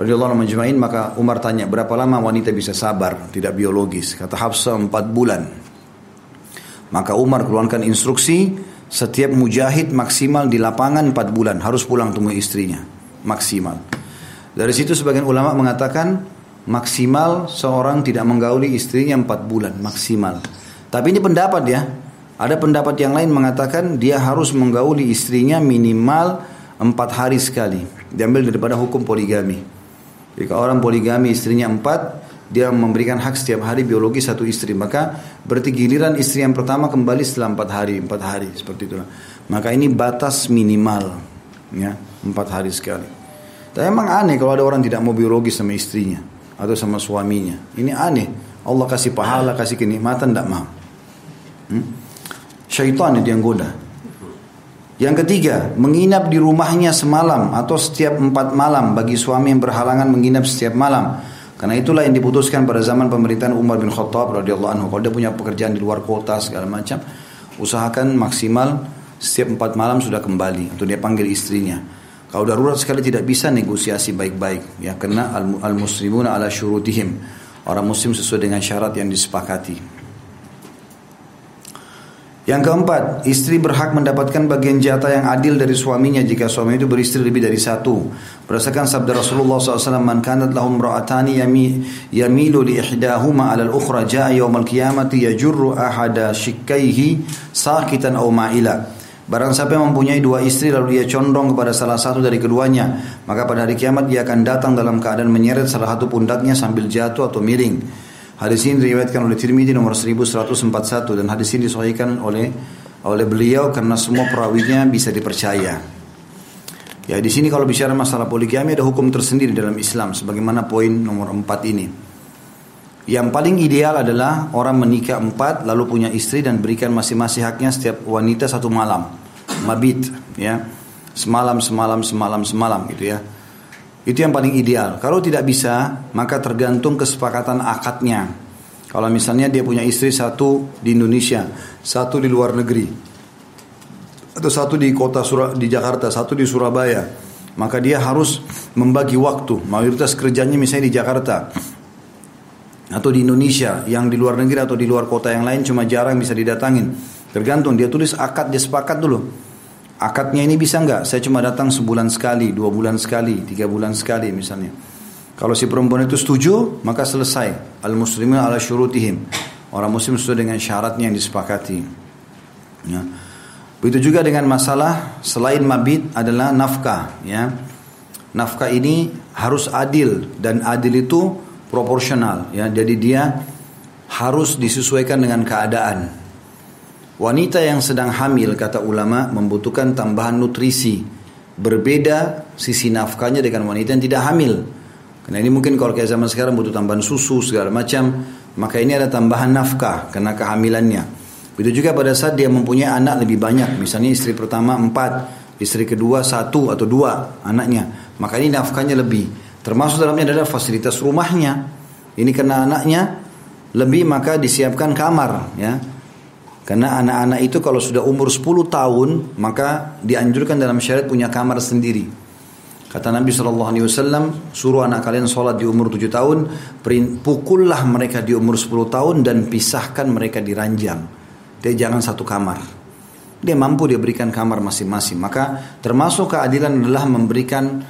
radhiyallahu anhu majma'in. Maka Umar tanya, berapa lama wanita bisa sabar tidak biologis? Kata Hafsah, empat bulan. Maka Umar keluarkan instruksi, setiap mujahid maksimal di lapangan empat bulan, harus pulang temui istrinya maksimal. Dari situ sebagian ulama mengatakan maksimal seorang tidak menggauli istrinya empat bulan maksimal. Tapi ini pendapat ya. Ada pendapat yang lain mengatakan dia harus menggauli istrinya minimal empat hari sekali. Diambil daripada hukum poligami. Jika orang poligami istrinya empat, dia memberikan hak setiap hari biologi satu istri. Maka berarti giliran istri yang pertama kembali setelah empat hari. Empat hari seperti itulah. Maka ini batas minimal, ya, empat hari sekali. Tapi emang aneh kalau ada orang tidak mau biologi sama istrinya atau sama suaminya. Ini aneh. Allah kasih pahala, kasih kenikmatan, tidak mau. Hmm? Syaitan yang goda. Yang ketiga, menginap di rumahnya semalam atau setiap empat malam bagi suami yang berhalangan menginap setiap malam. Karena itulah yang diputuskan pada zaman pemerintahan Umar bin Khattab radhiyallahu anhu. Kalau dia punya pekerjaan di luar kota segala macam, usahakan maksimal setiap empat malam sudah kembali untuk dia panggil istrinya. Kalau darurat sekali tidak bisa, negosiasi baik-baik ya, karena al-muslimuna ala syurutihim. Orang muslim sesuai dengan syarat yang disepakati. Yang keempat, istri berhak mendapatkan bagian jatah yang adil dari suaminya jika suami itu beristri lebih dari satu. Berdasarkan sabda Rasulullah shallallahu alaihi wasallam, "Man kanat lahum ra'atani yamilu li ihdahuma 'ala al-ukhra ja'a yawmal qiyamati yajurru ahada shikkaihi sakitan aw ma'ila." Barang siapa yang mempunyai dua istri lalu dia condong kepada salah satu dari keduanya, maka pada hari kiamat dia akan datang dalam keadaan menyeret salah satu pundaknya sambil jatuh atau miring. Hadis ini diriwayatkan oleh Tirmidzi nomor seribu seratus empat puluh satu dan hadis ini disahihkan oleh oleh beliau karena semua perawinya bisa dipercaya. Ya, di sini kalau bicara masalah poligami ada hukum tersendiri dalam Islam sebagaimana poin nomor empat ini. Yang paling ideal adalah orang menikah empat lalu punya istri dan berikan masing-masing haknya setiap wanita satu malam. Mabit ya. Semalam semalam semalam semalam gitu ya. Itu yang paling ideal. Kalau tidak bisa, maka tergantung kesepakatan akadnya. Kalau misalnya dia punya istri satu di Indonesia, satu di luar negeri, atau satu di kota Sur- di Jakarta, satu di Surabaya, maka dia harus membagi waktu. Mayoritas kerjanya misalnya di Jakarta atau di Indonesia, yang di luar negeri atau di luar kota yang lain cuma jarang bisa didatangin. Tergantung, dia tulis akad, dia sepakat dulu. Akadnya ini bisa enggak? Saya cuma datang sebulan sekali, dua bulan sekali, tiga bulan sekali misalnya. Kalau si perempuan itu setuju, maka selesai. Al-muslimina ala syurutihim. Orang muslim sesuai dengan syaratnya yang disepakati. Ya. Begitu juga dengan masalah selain mabit adalah nafkah. Ya. Nafkah ini harus adil dan adil itu proporsional. Ya. Jadi dia harus disesuaikan dengan keadaan. Wanita yang sedang hamil, kata ulama, membutuhkan tambahan nutrisi. Berbeda sisi nafkahnya dengan wanita yang tidak hamil. Karena ini mungkin kalau kayak zaman sekarang butuh tambahan susu, segala macam. Maka ini ada tambahan nafkah karena kehamilannya. Begitu juga pada saat dia mempunyai anak lebih banyak. Misalnya istri pertama empat, istri kedua satu atau dua anaknya. Maka ini nafkahnya lebih. Termasuk dalamnya adalah fasilitas rumahnya. Ini karena anaknya lebih maka disiapkan kamar ya. Karena anak-anak itu kalau sudah umur sepuluh tahun, maka dianjurkan dalam syariat punya kamar sendiri. Kata Nabi shallallahu alaihi wasallam, suruh anak kalian sholat di umur tujuh tahun, pukullah mereka di umur sepuluh tahun dan pisahkan mereka di ranjang. Dia jangan satu kamar. Dia mampu dia berikan kamar masing-masing. Maka termasuk keadilan adalah memberikan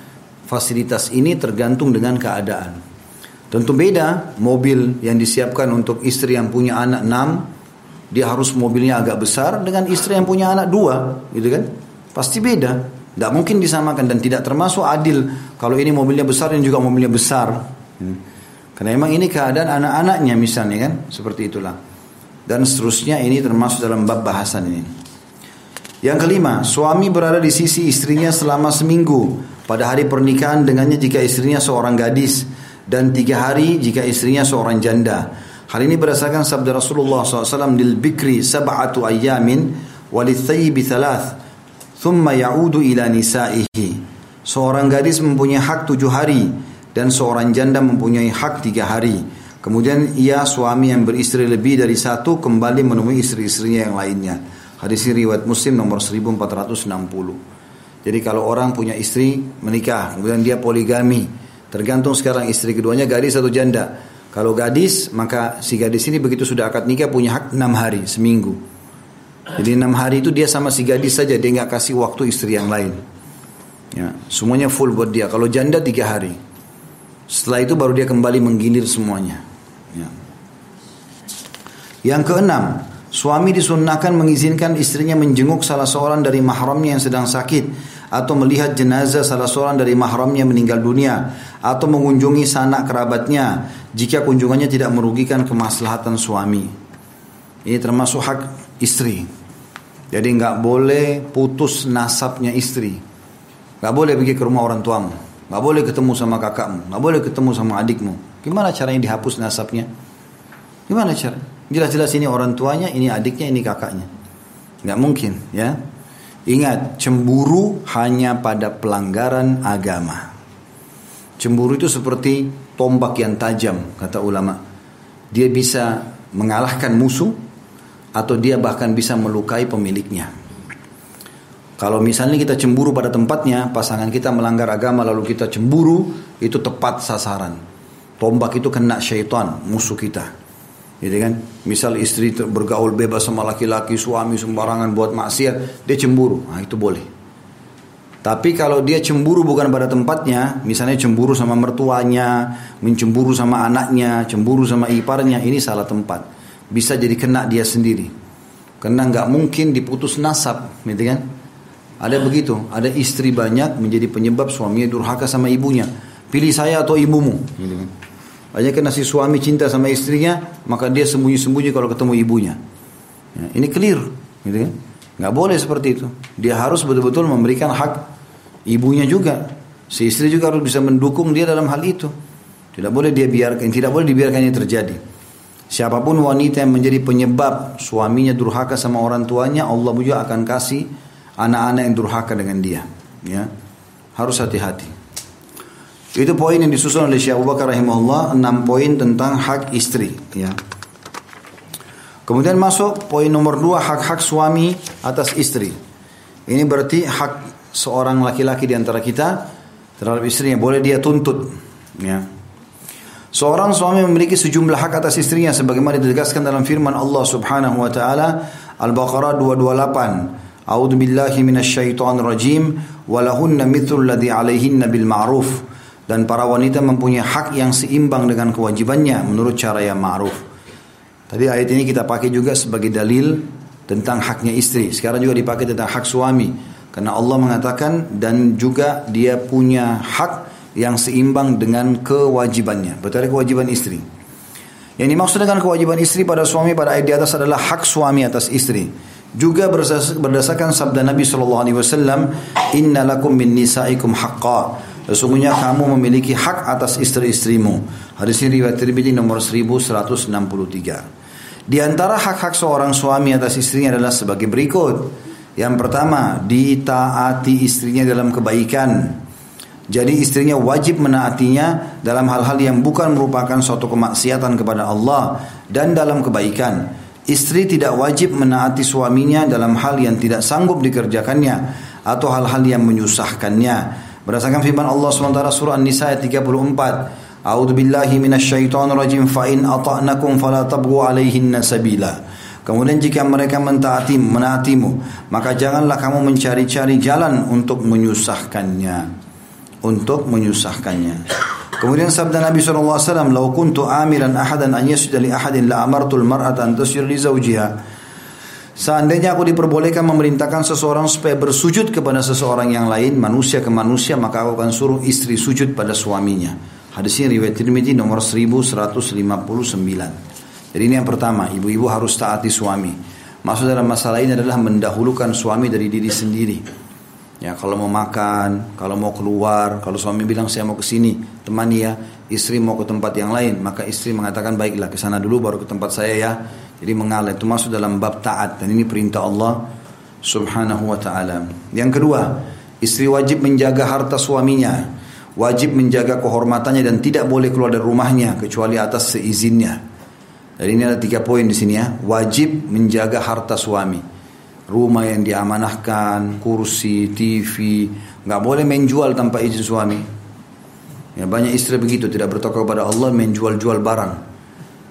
fasilitas ini tergantung dengan keadaan. Tentu beda mobil yang disiapkan untuk istri yang punya anak enam, dia harus mobilnya agak besar dengan istri yang punya anak dua, gitu kan? Pasti beda, tidak mungkin disamakan dan tidak termasuk adil kalau ini mobilnya besar dan juga mobilnya besar. Hmm. Karena memang ini keadaan anak-anaknya misalnya kan, seperti itulah. Dan seterusnya ini termasuk dalam bab bahasan ini. Yang kelima, suami berada di sisi istrinya selama seminggu pada hari pernikahan dengannya jika istrinya seorang gadis dan tiga hari jika istrinya seorang janda. Hal ini berdasarkan sabda Rasulullah shallallahu alaihi wasallam, lil bikri sab'atu ayyamin walil thayyibi thalath thumma ya'udu ila nisa'ihi. Seorang gadis mempunyai hak tujuh hari dan seorang janda mempunyai hak tiga hari. Kemudian ia suami yang beristri lebih dari satu kembali menemui istri-istrinya yang lainnya. Hadis ini riwayat Muslim nomor seribu empat ratus enam puluh. Jadi kalau orang punya istri menikah kemudian dia poligami, tergantung sekarang istri keduanya gadis atau janda. Kalau gadis, maka si gadis ini begitu sudah akad nikah punya hak enam hari seminggu. Jadi enam hari itu dia sama si gadis saja, dia gak kasih waktu istri yang lain ya, semuanya full buat dia. Kalau janda tiga hari, setelah itu baru dia kembali menggilir semuanya ya. Yang keenam, suami disunnahkan mengizinkan istrinya menjenguk salah seorang dari mahramnya yang sedang sakit, atau melihat jenazah salah seorang dari mahramnya meninggal dunia, atau mengunjungi sanak kerabatnya jika kunjungannya tidak merugikan kemaslahatan suami. Ini termasuk hak istri. Jadi gak boleh putus nasabnya istri. Gak boleh pergi ke rumah orang tuamu, gak boleh ketemu sama kakakmu, gak boleh ketemu sama adikmu. Gimana caranya dihapus nasabnya? Gimana caranya? Jelas-jelas ini orang tuanya, ini adiknya, ini kakaknya. Nggak mungkin, ya. Ingat, cemburu hanya pada pelanggaran agama. Cemburu itu seperti tombak yang tajam, kata ulama. Dia bisa mengalahkan musuh, atau dia bahkan bisa melukai pemiliknya. Kalau misalnya kita cemburu pada tempatnya, pasangan kita melanggar agama lalu kita cemburu, itu tepat sasaran. Tombak itu kena syaitan, musuh kita. Gitu kan? Misal istri bergaul bebas sama laki-laki, suami sembarangan buat maksiat, dia cemburu. Nah, itu boleh. Tapi kalau dia cemburu bukan pada tempatnya, misalnya cemburu sama mertuanya, mencemburu sama anaknya, cemburu sama iparnya, ini salah tempat. Bisa jadi kena dia sendiri. Karena enggak mungkin diputus nasab, gitu kan? Ada begitu, ada istri banyak menjadi penyebab suaminya durhaka sama ibunya. Pilih saya atau ibumu. Banyak karena si suami cinta sama istrinya, maka dia sembunyi-sembunyi kalau ketemu ibunya. Ya, ini clear, gitu kan? Nggak boleh seperti itu. Dia harus betul-betul memberikan hak ibunya juga. Si istri juga harus bisa mendukung dia dalam hal itu. Tidak boleh dia biarkan, tidak boleh dibiarkan ini terjadi. Siapapun wanita yang menjadi penyebab suaminya durhaka sama orang tuanya, Allah juga akan kasih anak-anak yang durhaka dengan dia, ya. Harus hati-hati. Itu poin yang disusun oleh Syekh Abu Bakar rahimahullah, enam poin tentang hak istri, ya. Kemudian masuk poin nomor dua, hak-hak suami atas istri. Ini berarti hak seorang laki-laki di antara kita terhadap istrinya, boleh dia tuntut, ya. Seorang suami memiliki sejumlah hak atas istrinya sebagaimana ditegaskan dalam firman Allah Subhanahu wa taala Al-Baqarah dua ratus dua puluh delapan. A'udzu billahi minasyaitonir rajim wa lahunna mithlul ladzi 'alaihinna bil ma'ruf, dan para wanita mempunyai hak yang seimbang dengan kewajibannya menurut cara yang ma'ruf. Tadi ayat ini kita pakai juga sebagai dalil tentang haknya istri. Sekarang juga dipakai tentang hak suami karena Allah mengatakan dan juga dia punya hak yang seimbang dengan kewajibannya. Berarti kewajiban istri. Yang dimaksud dengan kewajiban istri pada suami pada ayat di atas adalah hak suami atas istri. Juga berdasarkan sabda Nabi sallallahu alaihi wasallam, "Innalakum min nisaikum haqqan." Sesungguhnya kamu memiliki hak atas istri-istrimu. Hadis ini riwayat Tirmidzi nomor seribu seratus enam puluh tiga. Di antara hak-hak seorang suami atas istrinya adalah sebagai berikut. Yang pertama, ditaati istrinya dalam kebaikan. Jadi istrinya wajib menaatinya dalam hal-hal yang bukan merupakan suatu kemaksiatan kepada Allah dan dalam kebaikan. Istri tidak wajib menaati suaminya dalam hal yang tidak sanggup dikerjakannya atau hal-hal yang menyusahkannya. Berdasarkan firman Allah subhanahu wa taala surah An-Nisa ayat tiga puluh empat, "A'udzu billahi minasyaitonir rajim fa in ata'nakum fala tabghu 'alaihinna sabila." Kemudian jika mereka mentaati menaatimu, maka janganlah kamu mencari-cari jalan untuk menyusahkannya. Untuk menyusahkannya. Kemudian sabda Nabi sallallahu alaihi wasallam, "Lau kuntu amiran ahadan an yasjuda li ahadin la amartu al-mar'ata an tasjuda li zawjiha." Seandainya aku diperbolehkan memerintahkan seseorang supaya bersujud kepada seseorang yang lain, manusia ke manusia, maka aku akan suruh istri sujud pada suaminya. Hadis ini riwayat Tirmidzi nomor seribu seratus lima puluh sembilan. Jadi ini yang pertama, ibu-ibu harus taati suami. Maksud dalam masalah ini adalah mendahulukan suami dari diri sendiri. Ya, kalau mau makan, kalau mau keluar, kalau suami bilang saya mau ke sini, temani ya, istri mau ke tempat yang lain, maka istri mengatakan baiklah ke sana dulu baru ke tempat saya ya. Jadi mengalah itu masuk dalam bab taat dan ini perintah Allah Subhanahu wa taala. Yang kedua, istri wajib menjaga harta suaminya, wajib menjaga kehormatannya dan tidak boleh keluar dari rumahnya kecuali atas seizinnya. Jadi ini ada tiga poin di sini ya, wajib menjaga harta suami. Rumah yang diamanahkan, kursi, T V, nggak boleh menjual tanpa izin suami. Ya, banyak istri begitu, tidak bertakwa kepada Allah, menjual-jual barang,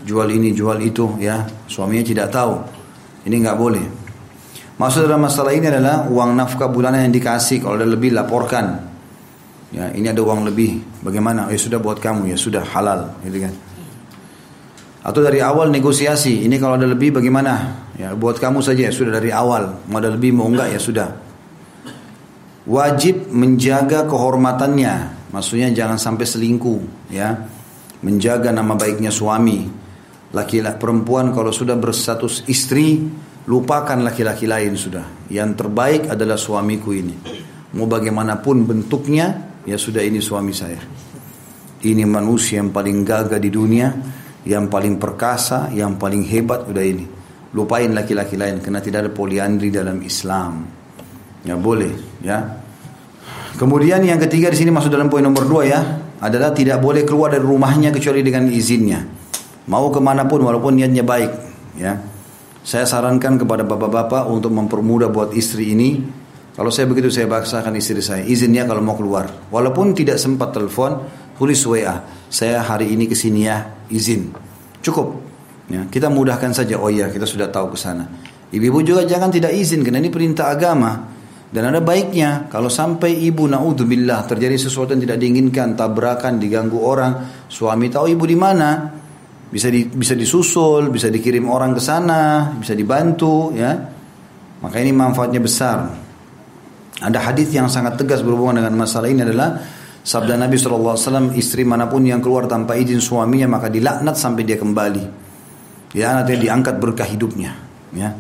jual ini, jual itu, ya suaminya tidak tahu. Ini nggak boleh. Maksud dalam masalah ini adalah uang nafkah bulanan yang dikasih, kalau ada lebih laporkan. Ya, ini ada uang lebih, bagaimana? Ya sudah buat kamu, ya sudah halal, gitu kan? Atau dari awal negosiasi, ini kalau ada lebih bagaimana? Ya, buat kamu saja ya sudah dari awal. Mau ada lebih mau enggak ya sudah. Wajib menjaga kehormatannya. Maksudnya jangan sampai selingkuh, ya. Menjaga nama baiknya suami. Laki-laki perempuan kalau sudah berstatus istri, lupakan laki-laki lain sudah. Yang terbaik adalah suamiku ini. Mau bagaimanapun bentuknya, ya sudah ini suami saya. Ini manusia yang paling gagah di dunia. yang paling perkasa, yang paling hebat, udah ini. Lupain laki-laki lain, karena tidak ada poliandri dalam Islam. Ya boleh, ya. Kemudian yang ketiga di sini masuk dalam poin nomor dua ya, adalah tidak boleh keluar dari rumahnya kecuali dengan izinnya. Mau kemanapun walaupun niatnya baik, ya. Saya sarankan kepada bapak-bapak untuk mempermudah buat istri ini. Kalau saya begitu, saya paksakan istri saya, izinnya kalau mau keluar. Walaupun tidak sempat telepon, tulis W A. Saya hari ini kesini ya, izin. Cukup. Ya, kita mudahkan saja. Oh iya, kita sudah tahu ke sana. Ibu-ibu juga jangan tidak izin, karena ini perintah agama. Dan ada baiknya kalau sampai ibu naudzubillah terjadi sesuatu yang tidak diinginkan, tabrakan, diganggu orang, suami tahu ibu di mana, bisa di, bisa disusul, bisa dikirim orang ke sana, bisa dibantu, ya. Maka ini manfaatnya besar. Ada hadis yang sangat tegas berhubungan dengan masalah ini, adalah sabda Nabi shallallahu alaihi wasallam, istri manapun yang keluar tanpa izin suaminya maka dilaknat sampai dia kembali. Ya, nanti diangkat berkah hidupnya, ya.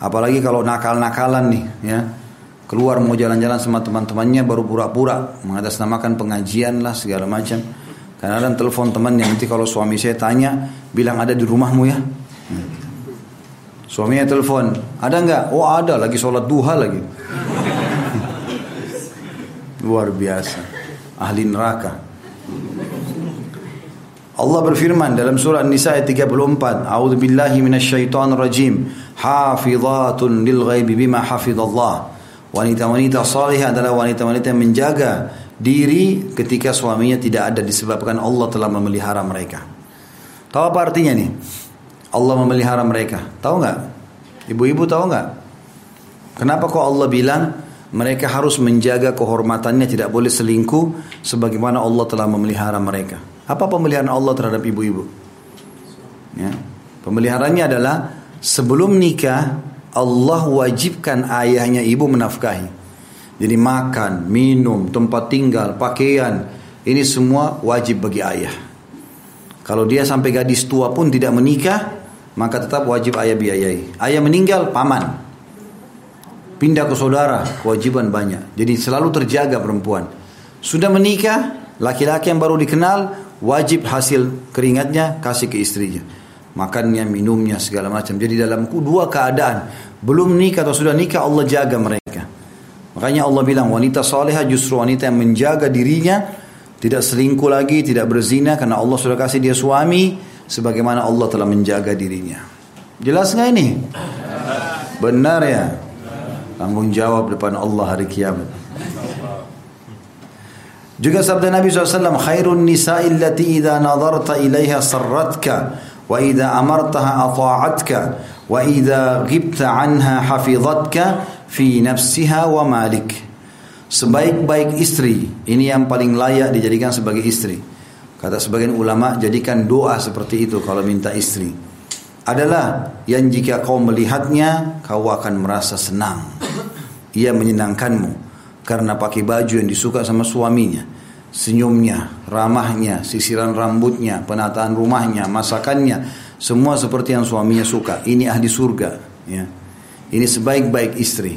Apalagi kalau nakal-nakalan nih, ya. Keluar mau jalan-jalan sama teman-temannya, baru pura-pura mengatasnamakan pengajian lah segala macam. Karena ada telepon temannya, nanti kalau suami saya tanya, bilang ada di rumahmu ya. Hmm. Suaminya telepon, ada nggak? Oh ada, lagi sholat duha lagi. Luar biasa, ahli neraka. Allah berfirman dalam surah An-Nisa ayat tiga puluh empat, A'udzubillahi minasyaitonir rajim, hafizatun lil ghaibi bima hafizallah. Wanita-wanita salih adalah wanita-wanita yang menjaga diri ketika suaminya tidak ada, disebabkan Allah telah memelihara mereka. Tahu apa artinya nih? Allah memelihara mereka. Tahu nggak? Ibu-ibu tahu nggak? Kenapa kok Allah bilang mereka harus menjaga kehormatannya, tidak boleh selingkuh, sebagaimana Allah telah memelihara mereka? Apa pemeliharaan Allah terhadap ibu-ibu? Ya. Pemeliharaannya adalah sebelum nikah, Allah wajibkan ayahnya ibu menafkahi. Jadi makan, minum, tempat tinggal, pakaian, ini semua wajib bagi ayah. Kalau dia sampai gadis tua pun tidak menikah, maka tetap wajib ayah biayai. Ayah meninggal, paman pindah ke saudara, kewajiban banyak. Jadi selalu terjaga perempuan. Sudah menikah, laki-laki yang baru dikenal, wajib hasil keringatnya kasih ke istrinya, makannya, minumnya, segala macam. Jadi dalam dua keadaan, belum nikah atau sudah nikah, Allah jaga mereka. Makanya Allah bilang wanita salihah justru wanita yang menjaga dirinya, tidak selingkuh lagi, tidak berzina, karena Allah sudah kasih dia suami sebagaimana Allah telah menjaga dirinya. Jelas gak ini? Benar ya? Tanggung jawab depan Allah hari kiamat. Juga sabda Nabi shallallahu alaihi wasallam, khairun nisa'i allati idha nadarta ilaiha sarratka wa idza amartaha ata'atka wa idza ghibta anha hafizatka fi nafsiha wa malik. Sebaik-baik istri, ini yang paling layak dijadikan sebagai istri. Kata sebagian ulama, jadikan doa seperti itu kalau minta istri, adalah yang jika kau melihatnya kau akan merasa senang, ia menyenangkanmu karena pakai baju yang disuka sama suaminya, senyumnya, ramahnya, sisiran rambutnya, penataan rumahnya, masakannya, semua seperti yang suaminya suka. Ini ahli surga, ya. Ini sebaik-baik istri.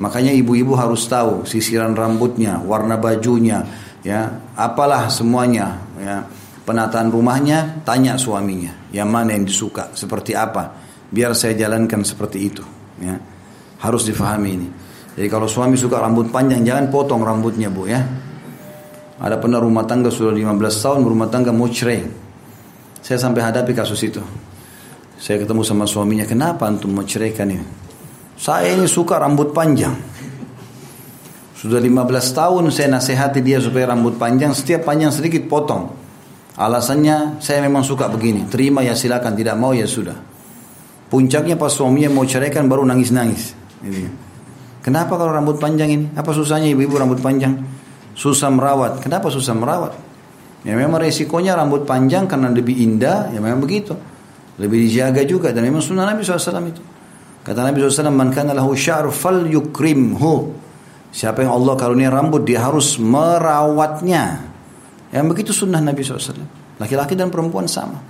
Makanya ibu-ibu harus tahu sisiran rambutnya, warna bajunya, ya, apalah semuanya, ya. Penataan rumahnya, tanya suaminya, yang mana yang disuka, seperti apa, biar saya jalankan seperti itu, ya. Harus difahami ini. Jadi kalau suami suka rambut panjang, jangan potong rambutnya, Bu, ya. Ada pernah rumah tangga sudah lima belas tahun berumah tangga, mau cerai. Saya sampai hadapi kasus itu. Saya ketemu sama suaminya, kenapa antum mau ceraikan ini? Saya ini suka rambut panjang. Sudah lima belas tahun saya nasihati dia supaya rambut panjang, setiap panjang sedikit potong. Alasannya saya memang suka begini. Terima ya silakan, tidak mau ya sudah. Puncaknya pas suaminya mau ceraikan baru nangis-nangis. Kenapa kalau rambut panjang ini? Apa susahnya ibu-ibu rambut panjang? Susah merawat. Kenapa susah merawat? Ya memang resikonya rambut panjang karena lebih indah, ya memang begitu. Lebih dijaga juga, dan memang sunnah Nabi shallallahu alaihi wasallam itu. Kata Nabi shallallahu alaihi wasallam, man kana lahu sya'ru fal yukrimhu. Siapa yang Allah karuniai rambut, dia harus merawatnya. Yang begitu sunnah Nabi shallallahu alaihi wasallam. Laki-laki dan perempuan sama.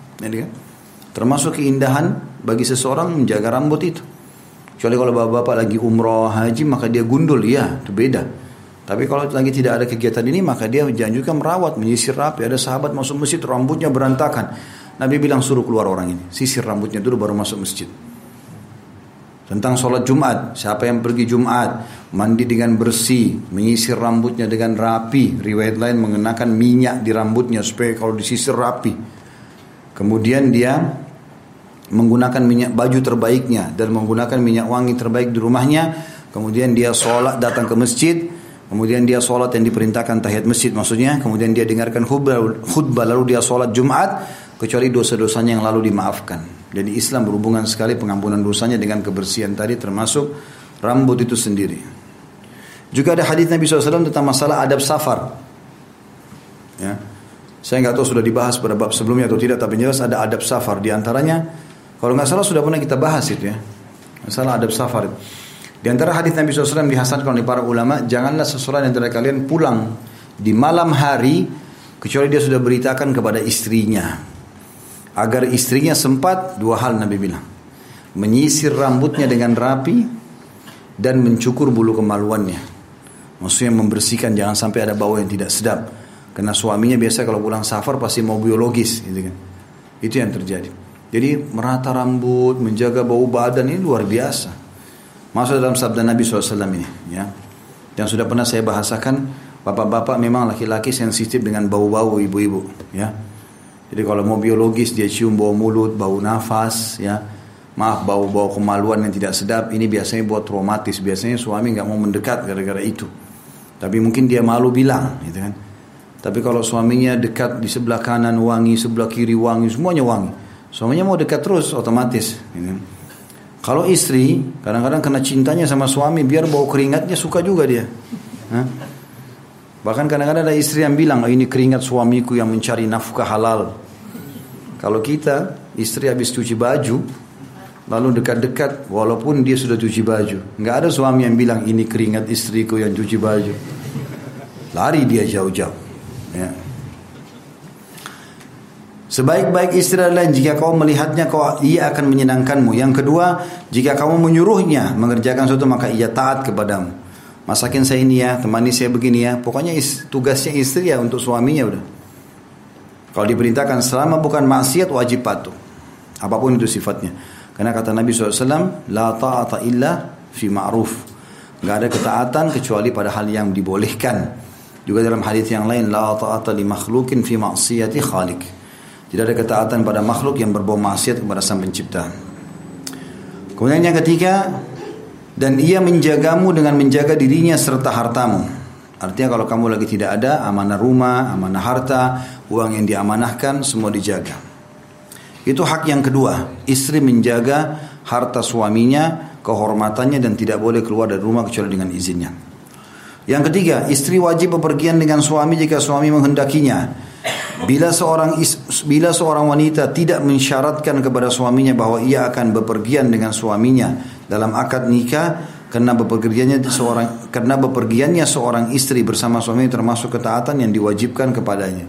Termasuk keindahan bagi seseorang menjaga rambut itu. Kecuali kalau bapak-bapak lagi umroh, haji, maka dia gundul, ya itu beda. Tapi kalau lagi tidak ada kegiatan ini, maka dia menjanjikan merawat, menyisir rapi. Ada sahabat masuk masjid, rambutnya berantakan. Nabi bilang suruh keluar orang ini, sisir rambutnya dulu baru masuk masjid. Tentang sholat Jumat, siapa yang pergi Jumat, mandi dengan bersih, menyisir rambutnya dengan rapi. Riwayat lain mengenakan minyak di rambutnya supaya kalau disisir rapi. Kemudian dia menggunakan minyak baju terbaiknya dan menggunakan minyak wangi terbaik di rumahnya. Kemudian dia sholat, datang ke masjid. Kemudian dia sholat yang diperintahkan tahiyat masjid maksudnya. Kemudian dia dengarkan khutbah, lalu dia sholat Jumat. Kecuali dosa-dosanya yang lalu dimaafkan. Jadi Islam berhubungan sekali pengampunan dosanya dengan kebersihan tadi, termasuk rambut itu sendiri. Juga ada hadis Nabi shallallahu alaihi wasallam tentang masalah adab safar. Ya. Saya nggak tahu sudah dibahas pada bab sebelumnya atau tidak, tapi jelas ada adab safar. Di antaranya, kalau nggak salah sudah pernah kita bahas itu ya. Masalah adab safar. Di antara hadis Nabi shallallahu alaihi wasallam dihasankan oleh para ulama, janganlah seseorang yang dari kalian pulang di malam hari, kecuali dia sudah beritakan kepada istrinya. Agar istrinya sempat, dua hal Nabi bilang, menyisir rambutnya dengan rapi dan mencukur bulu kemaluannya. Maksudnya membersihkan, jangan sampai ada bau yang tidak sedap. Karena suaminya biasa kalau pulang safar pasti mau biologis gitu kan. Itu yang terjadi. Jadi merata rambut, menjaga bau badan, ini luar biasa. Masuk dalam sabda Nabi shallallahu alaihi wasallam ini ya. Yang sudah pernah saya bahasakan, bapak-bapak memang laki-laki sensitif dengan bau-bau ibu-ibu ya. Jadi kalau mau biologis dia cium bau mulut, bau nafas, ya, maaf bau-bau kemaluan yang tidak sedap. Ini biasanya buat traumatis. Biasanya suami nggak mau mendekat gara-gara itu. Tapi mungkin dia malu bilang, gitu kan. Tapi kalau suaminya dekat di sebelah kanan wangi, sebelah kiri wangi, semuanya wangi. Suaminya mau dekat terus, otomatis. Gitu. Kalau istri, kadang-kadang kena cintanya sama suami, biar bau keringatnya suka juga dia. Hah? Bahkan kadang-kadang ada istri yang bilang, oh, ini keringat suamiku yang mencari nafkah halal. Kalau kita, istri habis cuci baju, lalu dekat-dekat, walaupun dia sudah cuci baju. Nggak ada suami yang bilang, ini keringat istriku yang cuci baju. Lari dia jauh-jauh. Ya. Sebaik-baik istri adalah jika kau melihatnya, kau ia akan menyenangkanmu. Yang kedua, jika kamu menyuruhnya mengerjakan sesuatu, maka ia taat kepadamu. Masakin saya ini ya, temani saya begini ya. Pokoknya is, tugasnya istri ya untuk suaminya udah. Kalau diperintahkan selama bukan maksiat wajib patuh. Apapun itu sifatnya. Karena kata Nabi shallallahu alaihi wasallam, la ta'ata illa fi ma'ruf. Gak ada ketaatan kecuali pada hal yang dibolehkan. Juga dalam hadis yang lain, la ta'ata li makhlukin fi ma'siyati khaliq. Tidak ada ketaatan pada makhluk yang berbau maksiat kepada sang pencipta. Kemudian yang ketiga, dan ia menjagamu dengan menjaga dirinya serta hartamu. Artinya kalau kamu lagi tidak ada, amanah rumah, amanah harta, uang yang diamanahkan, semua dijaga. Itu hak yang kedua. Istri menjaga harta suaminya, kehormatannya, dan tidak boleh keluar dari rumah kecuali dengan izinnya. Yang ketiga, istri wajib bepergian dengan suami jika suami menghendakinya. Bila seorang is, bila seorang wanita tidak mensyaratkan kepada suaminya bahwa ia akan bepergian dengan suaminya dalam akad nikah, karena bepergiannya seorang karena bepergiannya seorang istri bersama suaminya termasuk ketaatan yang diwajibkan kepadanya.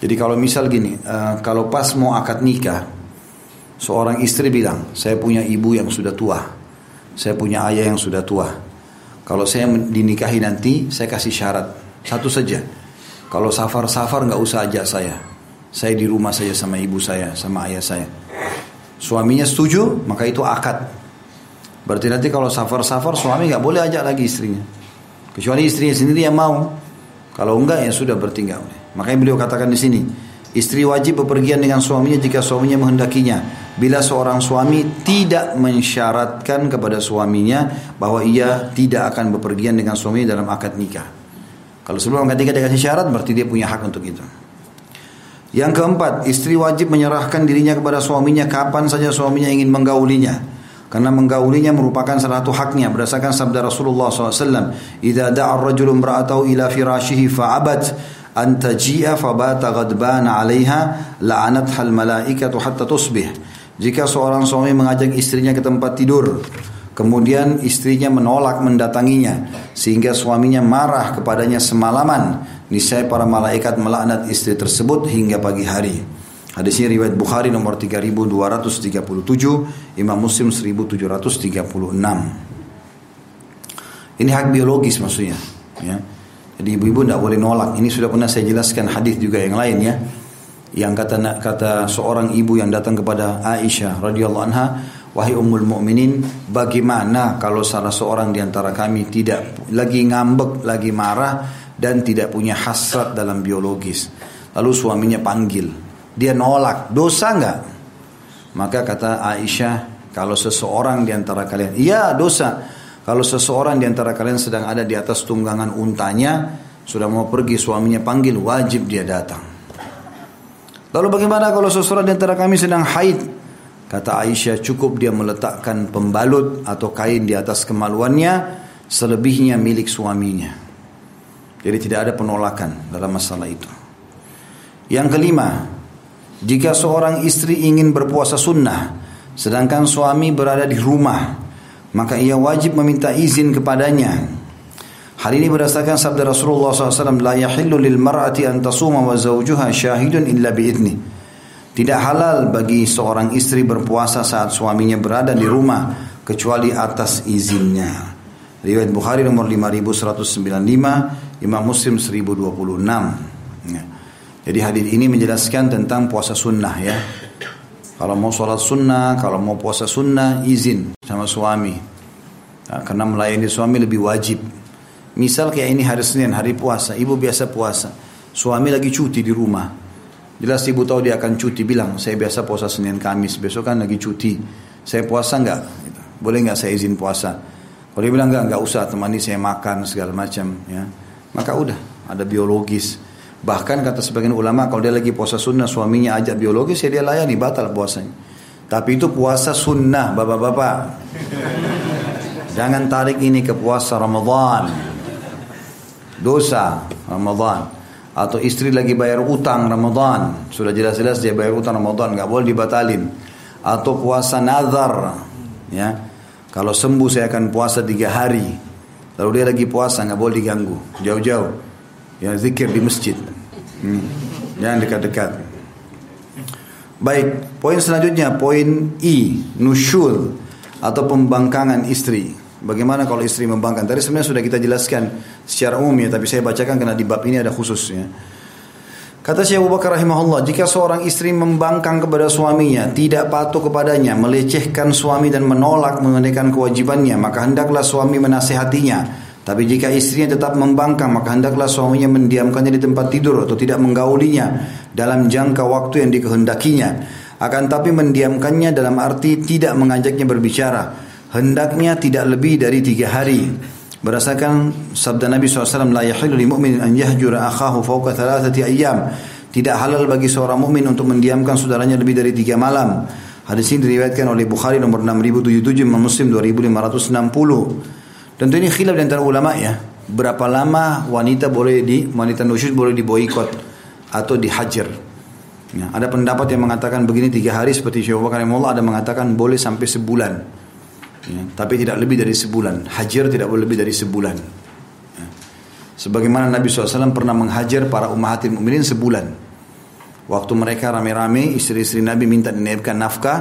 Jadi kalau misal gini, uh, kalau pas mau akad nikah, seorang istri bilang, saya punya ibu yang sudah tua, saya punya ayah yang sudah tua. Kalau saya dinikahi nanti, saya kasih syarat satu saja. Kalau safar-safar gak usah ajak saya. Saya di rumah saja sama ibu saya, sama ayah saya. Suaminya setuju, maka itu akad. Berarti nanti kalau safar-safar suami gak boleh ajak lagi istrinya. Kecuali istrinya sendiri yang mau. Kalau enggak ya sudah berarti enggak. Makanya beliau katakan di sini, istri wajib bepergian dengan suaminya jika suaminya menghendakinya. Bila seorang suami tidak mensyaratkan kepada suaminya bahwa ia tidak akan bepergian dengan suaminya dalam akad nikah. Kalau sebelum akad nikah dia kasih syarat, berarti dia punya hak untuk itu. Yang keempat, istri wajib menyerahkan dirinya kepada suaminya kapan saja suaminya ingin menggaulinya. Karena menggaulinya merupakan salah satu haknya. Berdasarkan sabda Rasulullah shallallahu alaihi wasallam, "Idza da'a ar-rajulu imra'atahu ila firashihi fa'abat an taji'a fabata ghadbana 'alaiha la'anatha al-malaikatu hatta tusbih." Jika seorang suami mengajak istrinya ke tempat tidur, kemudian istrinya menolak mendatanginya, sehingga suaminya marah kepadanya semalaman, niscaya para malaikat melaknat istri tersebut hingga pagi hari. Hadis ini riwayat Bukhari nomor tiga ribu dua ratus tiga puluh tujuh, Imam Muslim seribu tujuh ratus tiga puluh enam. Ini hak biologis maksudnya. Ya. Jadi ibu-ibu tidak boleh nolak. Ini sudah pernah saya jelaskan hadis juga yang lain ya. yang kata kata seorang ibu yang datang kepada Aisyah radhiyallahu anha, wahai ummul mukminin, bagaimana kalau salah seorang di antara kami tidak lagi ngambek, lagi marah dan tidak punya hasrat dalam biologis. Lalu suaminya panggil, dia nolak, dosa enggak? Maka kata Aisyah, kalau seseorang di antara kalian, iya dosa. Kalau seseorang di antara kalian sedang ada di atas tunggangan untanya, sudah mau pergi suaminya panggil, wajib dia datang. Lalu bagaimana kalau seseorang di antara kami sedang haid? Kata Aisyah, cukup dia meletakkan pembalut atau kain di atas kemaluannya, selebihnya milik suaminya. Jadi tidak ada penolakan dalam masalah itu. Yang kelima, jika seorang istri ingin berpuasa sunnah, sedangkan suami berada di rumah, maka ia wajib meminta izin kepadanya. Hal ini berdasarkan sabda Rasulullah shallallahu alaihi wasallam, la yahillu lil mar'ati an tasuma wa zawjuha syahidun illa bi'idni. Tidak halal bagi seorang istri berpuasa saat suaminya berada di rumah kecuali atas izinnya. Riwayat Bukhari nomor lima ribu seratus sembilan puluh lima, Imam Muslim seribu dua puluh enam. Ya. Jadi hadis ini menjelaskan tentang puasa sunnah ya. Kalau mau sholat sunnah, kalau mau puasa sunnah, izin sama suami. Nah, karena melayani suami lebih wajib. Misal kayak ini hari Senin, hari puasa, ibu biasa puasa, suami lagi cuti di rumah. Jelas ibu tahu dia akan cuti, bilang, saya biasa puasa Senin Kamis, besok kan lagi cuti. Saya puasa enggak? Boleh enggak saya izin puasa? Kalau dia bilang enggak, enggak usah, temani saya makan segala macam. Ya. Maka udah, ada biologis. Bahkan kata sebagian ulama, kalau dia lagi puasa sunnah, suaminya ajak biologis, ya dia layani, batal puasanya. Tapi itu puasa sunnah, bapak-bapak. Jangan tarik ini ke puasa Ramadan. Dosa Ramadan. Atau istri lagi bayar utang Ramadan, sudah jelas-jelas dia bayar utang Ramadan, gak boleh dibatalin. Atau puasa nazar ya. Kalau sembuh saya akan puasa tiga hari, lalu dia lagi puasa, gak boleh diganggu jauh-jauh ya, zikir di masjid hmm. Jangan dekat-dekat. Baik, poin selanjutnya, poin I, nusyul atau pembangkangan istri. Bagaimana kalau istri membangkang? Tadi sebenarnya sudah kita jelaskan secara umum ya, tapi saya bacakan karena di bab ini ada khususnya. Kata Syekh Abu Bakar rahimahullah, jika seorang istri membangkang kepada suaminya, tidak patuh kepadanya, melecehkan suami dan menolak menunaikan kewajibannya, maka hendaklah suami menasihatinya. Tapi jika istrinya tetap membangkang, maka hendaklah suaminya mendiamkannya di tempat tidur atau tidak menggaulinya dalam jangka waktu yang dikehendakinya. Akan tapi mendiamkannya dalam arti tidak mengajaknya berbicara. Hendaknya tidak lebih dari tiga hari. Berdasarkan sabda Nabi shallallahu alaihi wasallam, la yahillu lil mu'min an yahjura akhahu fawqa thalathati ayyam. Tidak halal bagi seorang mukmin untuk mendiamkan saudaranya lebih dari tiga malam. Hadis ini diriwayatkan oleh Bukhari nomor enam ribu tujuh puluh tujuh, Muslim dua ribu lima ratus enam puluh. Tentu ini khilaf di antara ulama ya. Berapa lama wanita boleh di wanita nusyuz boleh diboikot atau dihajar? Ya, ada pendapat yang mengatakan begini tiga hari seperti Syekh Abu Bakar rahimahullah, ada mengatakan boleh sampai sebulan. Ya, tapi tidak lebih dari sebulan. Hajar tidak boleh lebih dari sebulan ya. Sebagaimana Nabi shallallahu alaihi wasallam pernah menghajar para ummahatil mukminin sebulan. Waktu mereka rame-rame, istri-istri Nabi minta dinaikkan nafkah,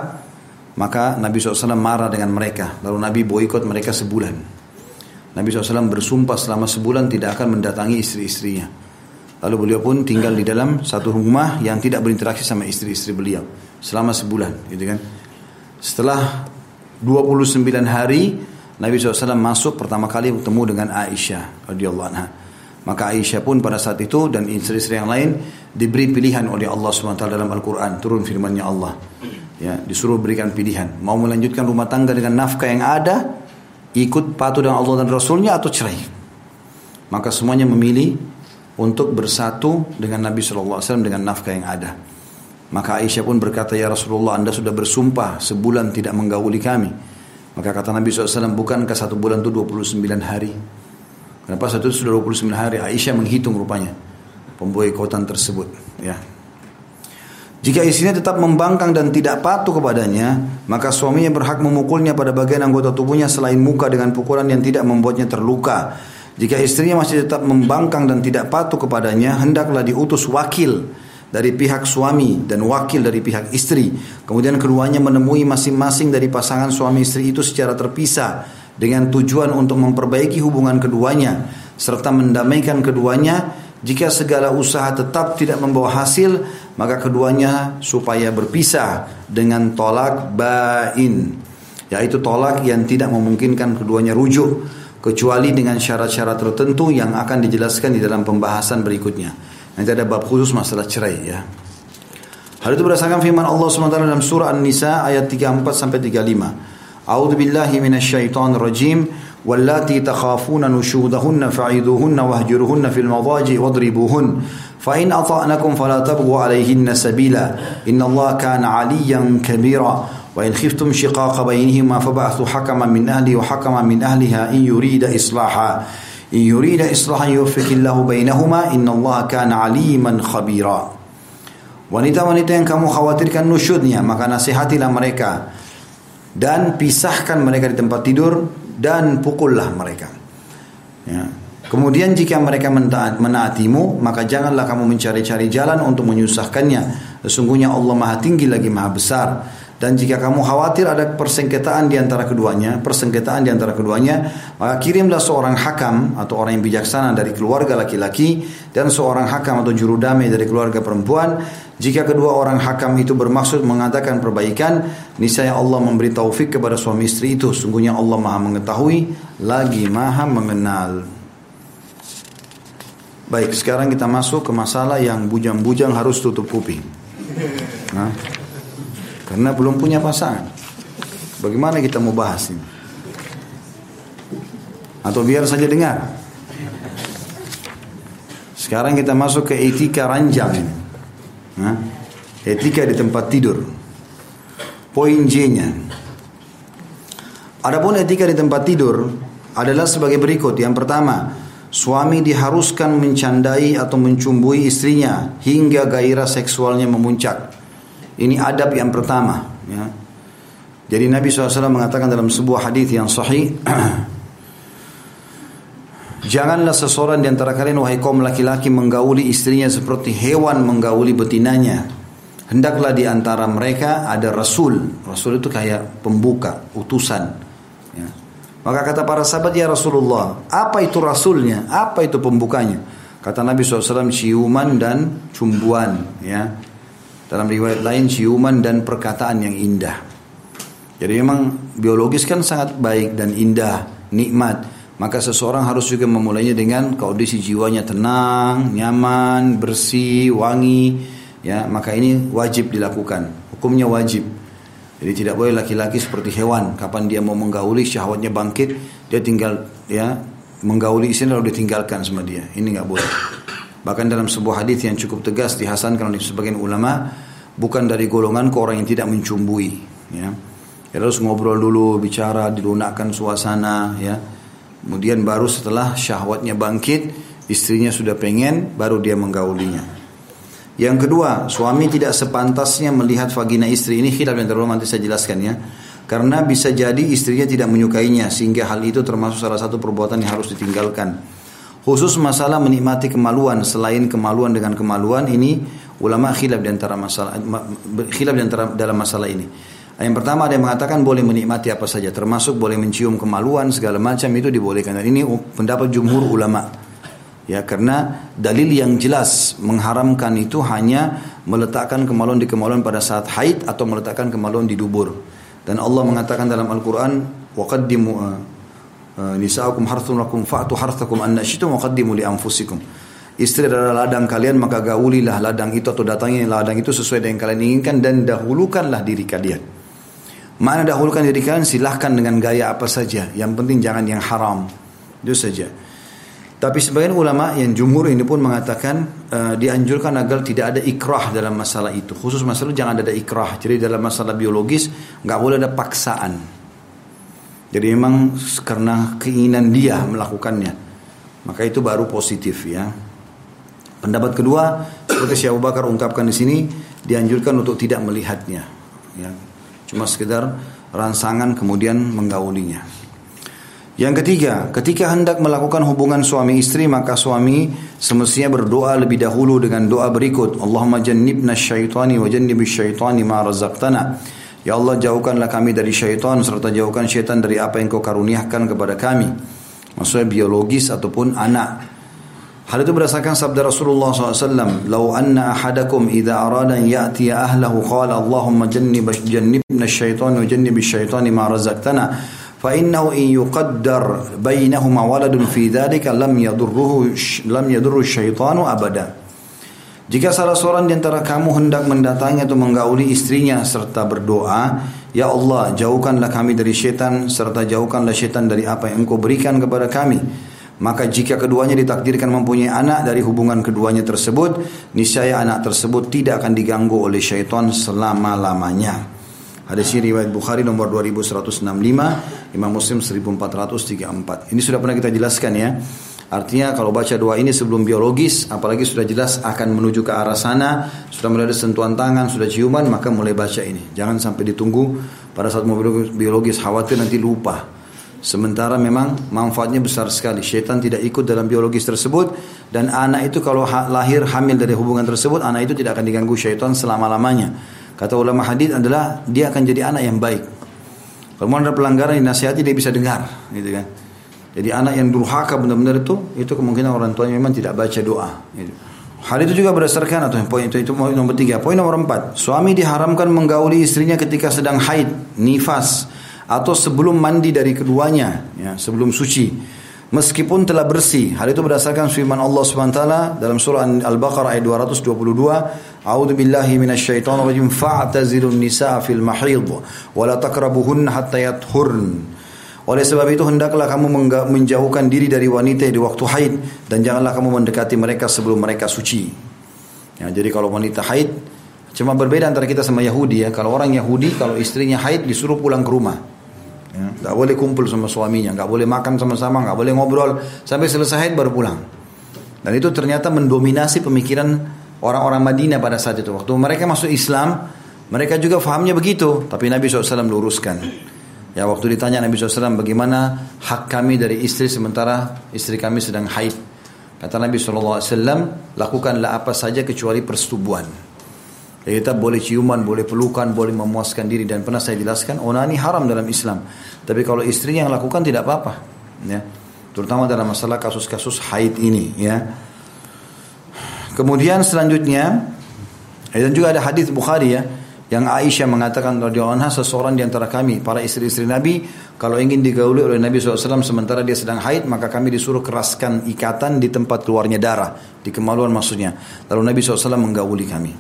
maka Nabi shallallahu alaihi wasallam marah dengan mereka. Lalu Nabi boikot mereka sebulan. Nabi shallallahu alaihi wasallam bersumpah selama sebulan tidak akan mendatangi istri-istrinya. Lalu beliau pun tinggal di dalam satu rumah yang tidak berinteraksi sama istri-istri beliau selama sebulan gitu kan. Setelah dua puluh sembilan hari Nabi shallallahu alaihi wasallam masuk pertama kali bertemu dengan Aisyah radhiyallahu anha. Maka Aisyah pun pada saat itu dan istri-istri yang lain diberi pilihan oleh Allah subhanahu wa taala dalam Al-Quran. Turun firman-Nya Allah ya, disuruh berikan pilihan. Mau melanjutkan rumah tangga dengan nafkah yang ada, ikut patuh dengan Allah dan Rasulnya, atau cerai. Maka semuanya memilih untuk bersatu dengan Nabi shallallahu alaihi wasallam dengan nafkah yang ada. Maka Aisyah pun berkata, ya Rasulullah, anda sudah bersumpah sebulan tidak menggauli kami. Maka kata Nabi shallallahu alaihi wasallam, bukankah satu bulan itu dua puluh sembilan hari? Kenapa satu itu sudah dua puluh sembilan hari? Aisyah menghitung rupanya pemboikotan tersebut. Ya. Jika istrinya tetap membangkang dan tidak patuh kepadanya, maka suaminya berhak memukulnya pada bagian anggota tubuhnya selain muka dengan pukulan yang tidak membuatnya terluka. Jika istrinya masih tetap membangkang dan tidak patuh kepadanya, hendaklah diutus wakil dari pihak suami dan wakil dari pihak istri. Kemudian keduanya menemui masing-masing dari pasangan suami istri itu secara terpisah dengan tujuan untuk memperbaiki hubungan keduanya serta mendamaikan keduanya Jika segala usaha tetap tidak membawa hasil, maka keduanya supaya berpisah dengan tolak bain, yaitu tolak yang tidak memungkinkan keduanya rujuk, kecuali dengan syarat-syarat tertentu yang akan dijelaskan di dalam pembahasan berikutnya. Nanti ada bab khusus masalah cerai ya. Hal itu berdasarkan firman Allah subhanahu wa taala dalam surah An-Nisa ayat tiga puluh empat sampai tiga puluh lima. A'udzu billahi minasyaitonir rajim. Wallati takhafuna nusyudahunna fa'iduhunna wahjuruhunna fil madaji wadribuhun. Fa in ata'nakum fala tabghu 'alayhinna sabila. Innallaha kana 'aliyyan kabira. Wa in khiftum shiqaqa bainihima fab'athu hakaman min ahli wa hakaman min ahliha in yurida islaha. In yurida islahan yuwaffiqillahu bainahuma. Innallaha kana 'aliman khabira. Wanita-wanita yang kamu khawatirkan nusyudnya, maka nasihatilah mereka dan pisahkan mereka di tempat tidur dan pukullah mereka. Ya. Kemudian jika mereka menaatimu, maka janganlah kamu mencari-cari jalan untuk menyusahkannya. Sesungguhnya Allah Maha Tinggi lagi Maha Besar. Dan jika kamu khawatir ada persengketaan di antara keduanya, persengketaan di antara keduanya, maka kirimlah seorang hakam atau orang yang bijaksana dari keluarga laki-laki dan seorang hakam atau juru damai dari keluarga perempuan. Jika kedua orang hakam itu bermaksud mengadakan perbaikan, niscaya Allah memberi taufik kepada suami istri itu. Sungguhnya Allah Maha mengetahui, lagi Maha mengenal. Baik, sekarang kita masuk ke masalah yang bujang-bujang harus tutup kuping. Nah, karena belum punya pasangan. Bagaimana kita mau bahas ini? Atau biar saja dengar. Sekarang kita masuk ke etika ranjang ini. Nah, etika di tempat tidur. Poin J-nya. Adapun etika di tempat tidur adalah sebagai berikut. Yang pertama, suami diharuskan mencandai atau mencumbui istrinya hingga gairah seksualnya memuncak. Ini adab yang pertama ya. Jadi Nabi shallallahu alaihi wasallam mengatakan dalam sebuah hadis yang sahih, janganlah seseorang di antara kalian, wahai kaum laki-laki, menggauli istrinya seperti hewan menggauli betinanya. Hendaklah di antara mereka ada Rasul. Rasul itu kayak pembuka, utusan. Ya. Maka kata para sahabat, ya Rasulullah, apa itu Rasulnya? Apa itu pembukanya? Kata Nabi shallallahu alaihi wasallam, ciuman dan cumbuan. Ya. Dalam riwayat lain, ciuman dan perkataan yang indah. Jadi memang biologis kan sangat baik dan indah, nikmat. Maka seseorang harus juga memulainya dengan kondisi jiwanya tenang, nyaman, bersih, wangi, ya, maka ini wajib dilakukan. Hukumnya wajib. Jadi tidak boleh laki-laki seperti hewan. Kapan dia mau menggauli, syahwatnya bangkit, dia tinggal, ya, menggauli istrinya lalu ditinggalkan sama dia. Ini nggak boleh. Bahkan dalam sebuah hadis yang cukup tegas dihasankan oleh sebagian ulama, bukan dari golongan ke orang yang tidak mencumbui. Ya, ya terus ngobrol dulu, bicara, dilunakkan suasana, ya. Kemudian baru setelah syahwatnya bangkit, istrinya sudah pengen, baru dia menggaulinya. Yang kedua, suami tidak sepantasnya melihat vagina istri. Ini khilaf yang terlalu, nanti saya jelaskan ya. Karena bisa jadi istrinya tidak menyukainya, sehingga hal itu termasuk salah satu perbuatan yang harus ditinggalkan. Khusus masalah menikmati kemaluan, selain kemaluan dengan kemaluan, ini ulama khilaf di antara masalah, khilaf di antara dalam masalah ini. Yang pertama ada yang mengatakan boleh menikmati apa saja, termasuk boleh mencium kemaluan, segala macam itu dibolehkan. Dan ini pendapat jumhur ulama. Ya, karena dalil yang jelas mengharamkan itu hanya meletakkan kemaluan di kemaluan pada saat haid atau meletakkan kemaluan di dubur. Dan Allah mengatakan dalam Al-Qur'an, waqaddimu nisa'ukum harthun lakum fa'tu harthakum annashitum waqaddimu li anfusikum. Istri adalah ladang kalian, maka gaulilah ladang itu atau datangi ladang itu sesuai dengan kalian inginkan dan dahulukanlah diri kalian. Mana dahulukan diri kalian, silahkan dengan gaya apa saja. Yang penting jangan yang haram. Itu saja. Tapi sebagian ulama yang jumhur ini pun mengatakan uh, dianjurkan agar tidak ada ikrah dalam masalah itu. Khusus masalah jangan ada ikrah. Jadi dalam masalah biologis nggak boleh ada paksaan. Jadi memang karena keinginan dia melakukannya, maka itu baru positif ya. Pendapat kedua seperti Syekh Abu Bakar ungkapkan di sini, dianjurkan untuk tidak melihatnya. Ya. Cuma sekedar rangsangan kemudian menggaulinya. Yang ketiga, ketika hendak melakukan hubungan suami istri, maka suami semestinya berdoa lebih dahulu dengan doa berikut. Allahumma jannibna syaitani wa jannibish syaitani ma razaqtana. Ya Allah, jauhkanlah kami dari syaitan serta jauhkan syaitan dari apa yang Kau karuniakan kepada kami. Maksudnya biologis ataupun anak. Hal itu berdasarkan sabda Rasulullah shallallahu alaihi wasallam, "Lau anna ahadakum idza arada ya'tiya ahlahu qala Allahumma jannibna asy-syaitana wa jannib asy-syaitana ma razaqtana fa innahu in yuqaddar bainahuma waladun fi dzalika lam yadurruhu lam yadurru asy-syaitanu abada." Jika salah seorang di antara kamu hendak mendatangi atau menggauli istrinya serta berdoa, "Ya Allah, jauhkanlah kami dari syaitan serta jauhkanlah syaitan dari apa yang Engkau berikan kepada kami." Maka jika keduanya ditakdirkan mempunyai anak dari hubungan keduanya tersebut, niscaya anak tersebut tidak akan diganggu oleh syaitan selama-lamanya. Hadis ini riwayat Bukhari nomor dua ribu seratus enam puluh lima, Imam Muslim seribu empat ratus tiga puluh empat. Ini sudah pernah kita jelaskan ya. Artinya kalau baca doa ini sebelum biologis, apalagi sudah jelas akan menuju ke arah sana, sudah mulai ada sentuhan tangan, sudah ciuman, maka mulai baca ini. Jangan sampai ditunggu pada saat mau biologis, khawatir nanti lupa. Sementara memang manfaatnya besar sekali. Syaitan tidak ikut dalam biologis tersebut. Dan anak itu kalau lahir hamil dari hubungan tersebut, anak itu tidak akan diganggu syaitan selama-lamanya. Kata ulama hadis adalah dia akan jadi anak yang baik. Kalau ada pelanggaran dinasihati dia bisa dengar, gitu kan. Jadi anak yang durhaka benar-benar itu, itu kemungkinan orang tuanya memang tidak baca doa, gitu. Hal itu juga berdasarkan atau poin itu, itu poin nomor tiga. Poin nomor empat, suami diharamkan menggauli istrinya ketika sedang haid, nifas, atau sebelum mandi dari keduanya, ya, sebelum suci, meskipun telah bersih. Hal itu berdasarkan firman Allah subhanahu wa taala dalam surah Al-Baqarah ayat dua ratus dua puluh dua, "A'udzu billahi minasyaitonir rajim, fa'tazilun nisaa fil mahidh wa la taqrabuhunna hatta yathurn." Oleh sebab itu hendaklah kamu menjauhkan diri dari wanita di waktu haid dan janganlah kamu mendekati mereka sebelum mereka suci. Ya, jadi kalau wanita haid, cuma berbeda antara kita sama Yahudi ya. Kalau orang Yahudi kalau istrinya haid disuruh pulang ke rumah. Ya, gak boleh kumpul sama suaminya, gak boleh makan sama-sama, gak boleh ngobrol sampai selesai haid baru pulang. Dan itu ternyata mendominasi pemikiran orang-orang Madinah pada saat itu. Waktu mereka masuk Islam, mereka juga fahamnya begitu. Tapi Nabi shallallahu alaihi wasallam luruskan. Ya, waktu ditanya Nabi shallallahu alaihi wasallam, bagaimana hak kami dari istri sementara istri kami sedang haid? Kata Nabi shallallahu alaihi wasallam, lakukanlah apa saja kecuali persetubuhan. Jadi kita boleh ciuman, boleh pelukan, boleh memuaskan diri. Dan pernah saya jelaskan, onani haram dalam Islam. Tapi kalau istrinya yang lakukan tidak apa-apa. Ya. Terutama dalam masalah kasus-kasus haid ini. Ya. Kemudian selanjutnya, dan juga ada hadis Bukhari ya, yang Aisyah mengatakan radhiyallahu anha, seseorang di antara kami, para istri-istri Nabi, kalau ingin digauli oleh Nabi shallallahu alaihi wasallam sementara dia sedang haid, maka kami disuruh keraskan ikatan di tempat keluarnya darah, di kemaluan maksudnya. Lalu Nabi shallallahu alaihi wasallam menggauli kami.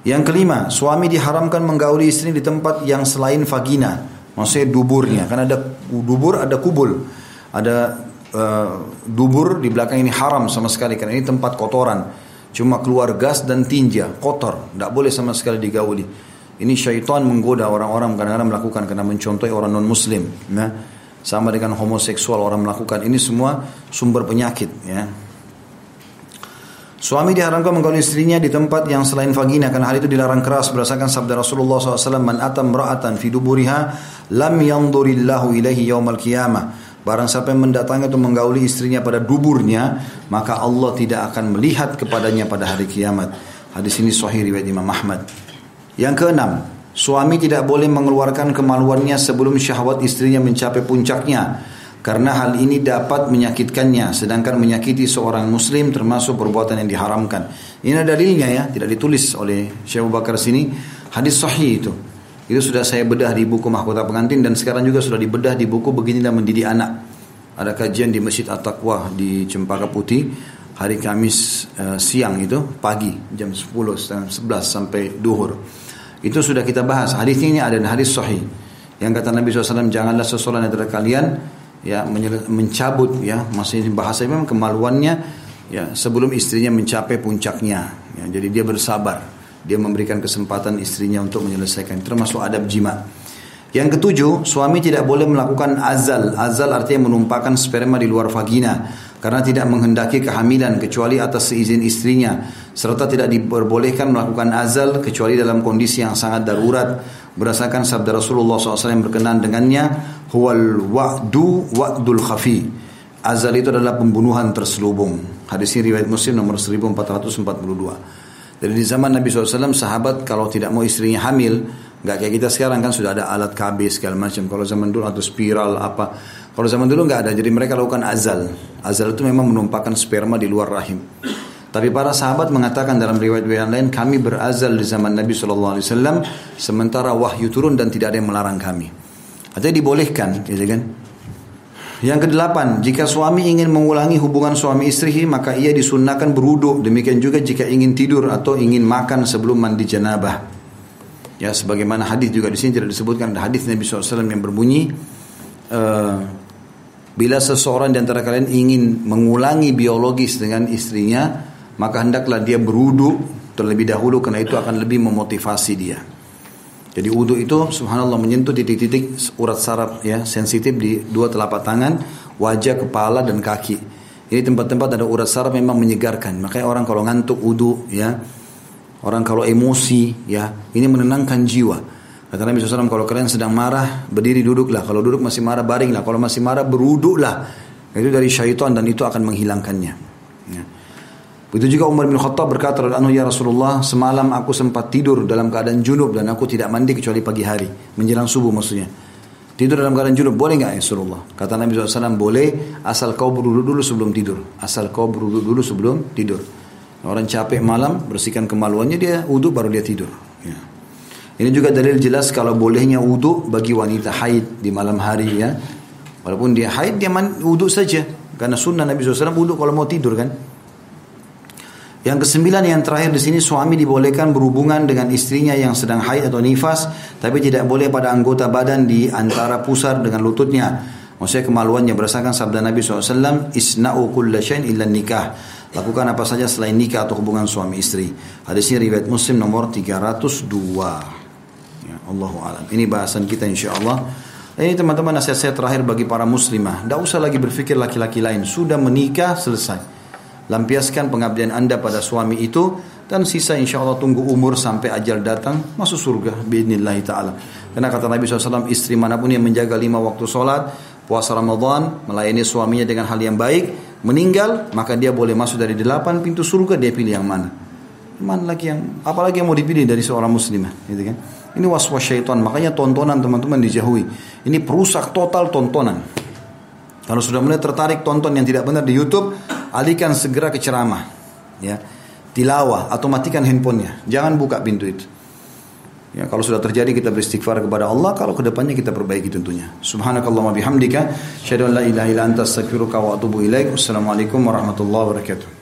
Yang kelima, suami diharamkan menggauli istri di tempat yang selain vagina, maksudnya duburnya. Karena ada dubur, ada kubul, ada uh, dubur di belakang ini haram sama sekali karena ini tempat kotoran. Cuma keluar gas dan tinja, kotor, tidak boleh sama sekali digauli. Ini syaitan menggoda orang-orang kadang-kadang melakukan karena mencontohi orang non-muslim. Nah, sama dengan homoseksual orang melakukan ini semua sumber penyakit. Ya. Suami diharamkan menggauli istrinya di tempat yang selain vagina karena hal itu dilarang keras berdasarkan sabda Rasulullah shallallahu alaihi wasallam, "Man atam ra'atan fi duburiha lam yandurillahu ilaihi yaumal qiyamah." Barang siapa yang mendatangi atau menggauli istrinya pada duburnya, maka Allah tidak akan melihat kepadanya pada hari kiamat. Hadis ini sahih riwayat Imam Ahmad. Yang keenam, suami tidak boleh mengeluarkan kemaluannya sebelum syahwat istrinya mencapai puncaknya, karena hal ini dapat menyakitkannya, sedangkan menyakiti seorang muslim termasuk perbuatan yang diharamkan. Ini ada dalilnya ya, tidak ditulis oleh Syekh Abu Bakar sini. Hadis sahih itu. Itu sudah saya bedah di buku Mahkota Pengantin dan sekarang juga sudah dibedah di buku Beginilah Mendidik Anak. Ada kajian di Masjid At-Taqwa di Cempaka Putih hari Kamis eh, siang itu, pagi jam sepuluh sebelas sampai duhur. Itu sudah kita bahas. Hadisnya ini ada hadis sahih. Yang kata Nabi shallallahu alaihi wasallam, "Janganlah seseorang antara kalian ya mencabut ya maksudnya bahasa memang kemaluannya ya sebelum istrinya mencapai puncaknya." Ya, jadi dia bersabar, dia memberikan kesempatan istrinya untuk menyelesaikan, termasuk adab jima. Yang ketujuh, suami tidak boleh melakukan azal. Azal artinya menumpahkan sperma di luar vagina karena tidak menghendaki kehamilan kecuali atas seizin istrinya, serta tidak diperbolehkan melakukan azal kecuali dalam kondisi yang sangat darurat berdasarkan sabda Rasulullah shallallahu alaihi wasallam yang berkenaan dengannya, "Huwal wa'du wa'dul khafi." Azal itu adalah pembunuhan terselubung. Hadis ini riwayat Muslim nomor seribu empat ratus empat puluh dua. Dari zaman Nabi shallallahu alaihi wasallam, sahabat kalau tidak mau istrinya hamil, Nggak kayak kita sekarang kan sudah ada alat K B segala macam. Kalau zaman dulu atau spiral apa. Kalau zaman dulu nggak ada. Jadi mereka lakukan azal. Azal itu memang menumpahkan sperma di luar rahim. Tapi para sahabat mengatakan dalam riwayat-riwayat lain, kami berazal di zaman Nabi shallallahu alaihi wasallam sementara wahyu turun dan tidak ada yang melarang kami. Artinya dibolehkan, gitu kan? Yang kedelapan, jika suami ingin mengulangi hubungan suami istri, maka ia disunnahkan berwudu. Demikian juga jika ingin tidur atau ingin makan sebelum mandi janabah. Ya, sebagaimana hadis juga di sini tidak disebutkan, ada hadis Nabi shallallahu alaihi wasallam yang berbunyi, Uh, bila seseorang di antara kalian ingin mengulangi biologis dengan istrinya, maka hendaklah dia berwudu terlebih dahulu, karena itu akan lebih memotivasi dia. Jadi wudu itu subhanallah menyentuh titik-titik urat saraf ya, sensitif di dua telapak tangan, wajah, kepala dan kaki. Ini tempat-tempat ada urat saraf memang menyegarkan. Makanya orang kalau ngantuk wudu ya. Orang kalau emosi ya, ini menenangkan jiwa. Kata Nabi shallallahu alaihi wasallam, kalau kalian sedang marah, berdiri duduklah. Kalau duduk masih marah, baringlah. Kalau masih marah, berwuduklah. Itu dari syaitan dan itu akan menghilangkannya. Ya. Begitu juga Umar bin Khattab berkata, "Anhu ya Rasulullah, semalam aku sempat tidur dalam keadaan junub dan aku tidak mandi kecuali pagi hari, menjelang subuh maksudnya. Tidur dalam keadaan junub boleh enggak ya Rasulullah?" Kata Nabi shallallahu alaihi wasallam, "Boleh, asal kau berwudu dulu sebelum tidur. Asal kau berwudu dulu sebelum tidur." Orang capek malam, bersihkan kemaluannya dia, wudu baru dia tidur. Ya. Ini juga dalil jelas kalau bolehnya wudu bagi wanita haid di malam hari ya. Walaupun dia haid dia wudu saja, karena sunnah Nabi shallallahu alaihi wasallam wudu kalau mau tidur kan. Yang kesembilan yang terakhir di sini, suami dibolehkan berhubungan dengan istrinya yang sedang haid atau nifas, tapi tidak boleh pada anggota badan di antara pusar dengan lututnya. Maksudnya kemaluannya, berdasarkan sabda Nabi shallallahu alaihi wasallam, isna'u kulla syain illa nikah. Lakukan apa saja selain nikah atau hubungan suami istri. Hadisnya riwayat Muslim nomor tiga ratus dua. Ya, Allahu a'lam. Ini bahasan kita insyaAllah. Ini teman-teman nasihat saya terakhir bagi para muslimah. Tidak usah lagi berpikir laki-laki lain. Sudah menikah, selesai. Lampiaskan pengabdian anda pada suami itu, dan sisa insya Allah tunggu umur sampai ajal datang, masuk surga biiznillahi ta'ala. Karena kata Nabi shallallahu alaihi wasallam, istri manapun yang menjaga lima waktu sholat, puasa Ramadan, melayani suaminya dengan hal yang baik, meninggal, maka dia boleh masuk dari delapan pintu surga. Dia pilih yang mana? Mana lagi yang, apalagi yang mau dipilih dari seorang muslimah, gitu kan? Ini waswas syaitan, makanya tontonan teman-teman dijauhi. Ini perusak total tontonan. Kalau sudah mulai tertarik tonton yang tidak benar di YouTube, alihkan segera ke ceramah, ya, tilawah, atau matikan handphonenya. Jangan buka pintu itu. Ya, kalau sudah terjadi kita beristighfar kepada Allah. Kalau kedepannya kita perbaiki tentunya. Subhanakallahumma bihamdika, asyhadu an la ilaha illa anta, astaghfiruka wa atubu ilaik. Wassalamualaikum warahmatullahi wabarakatuh.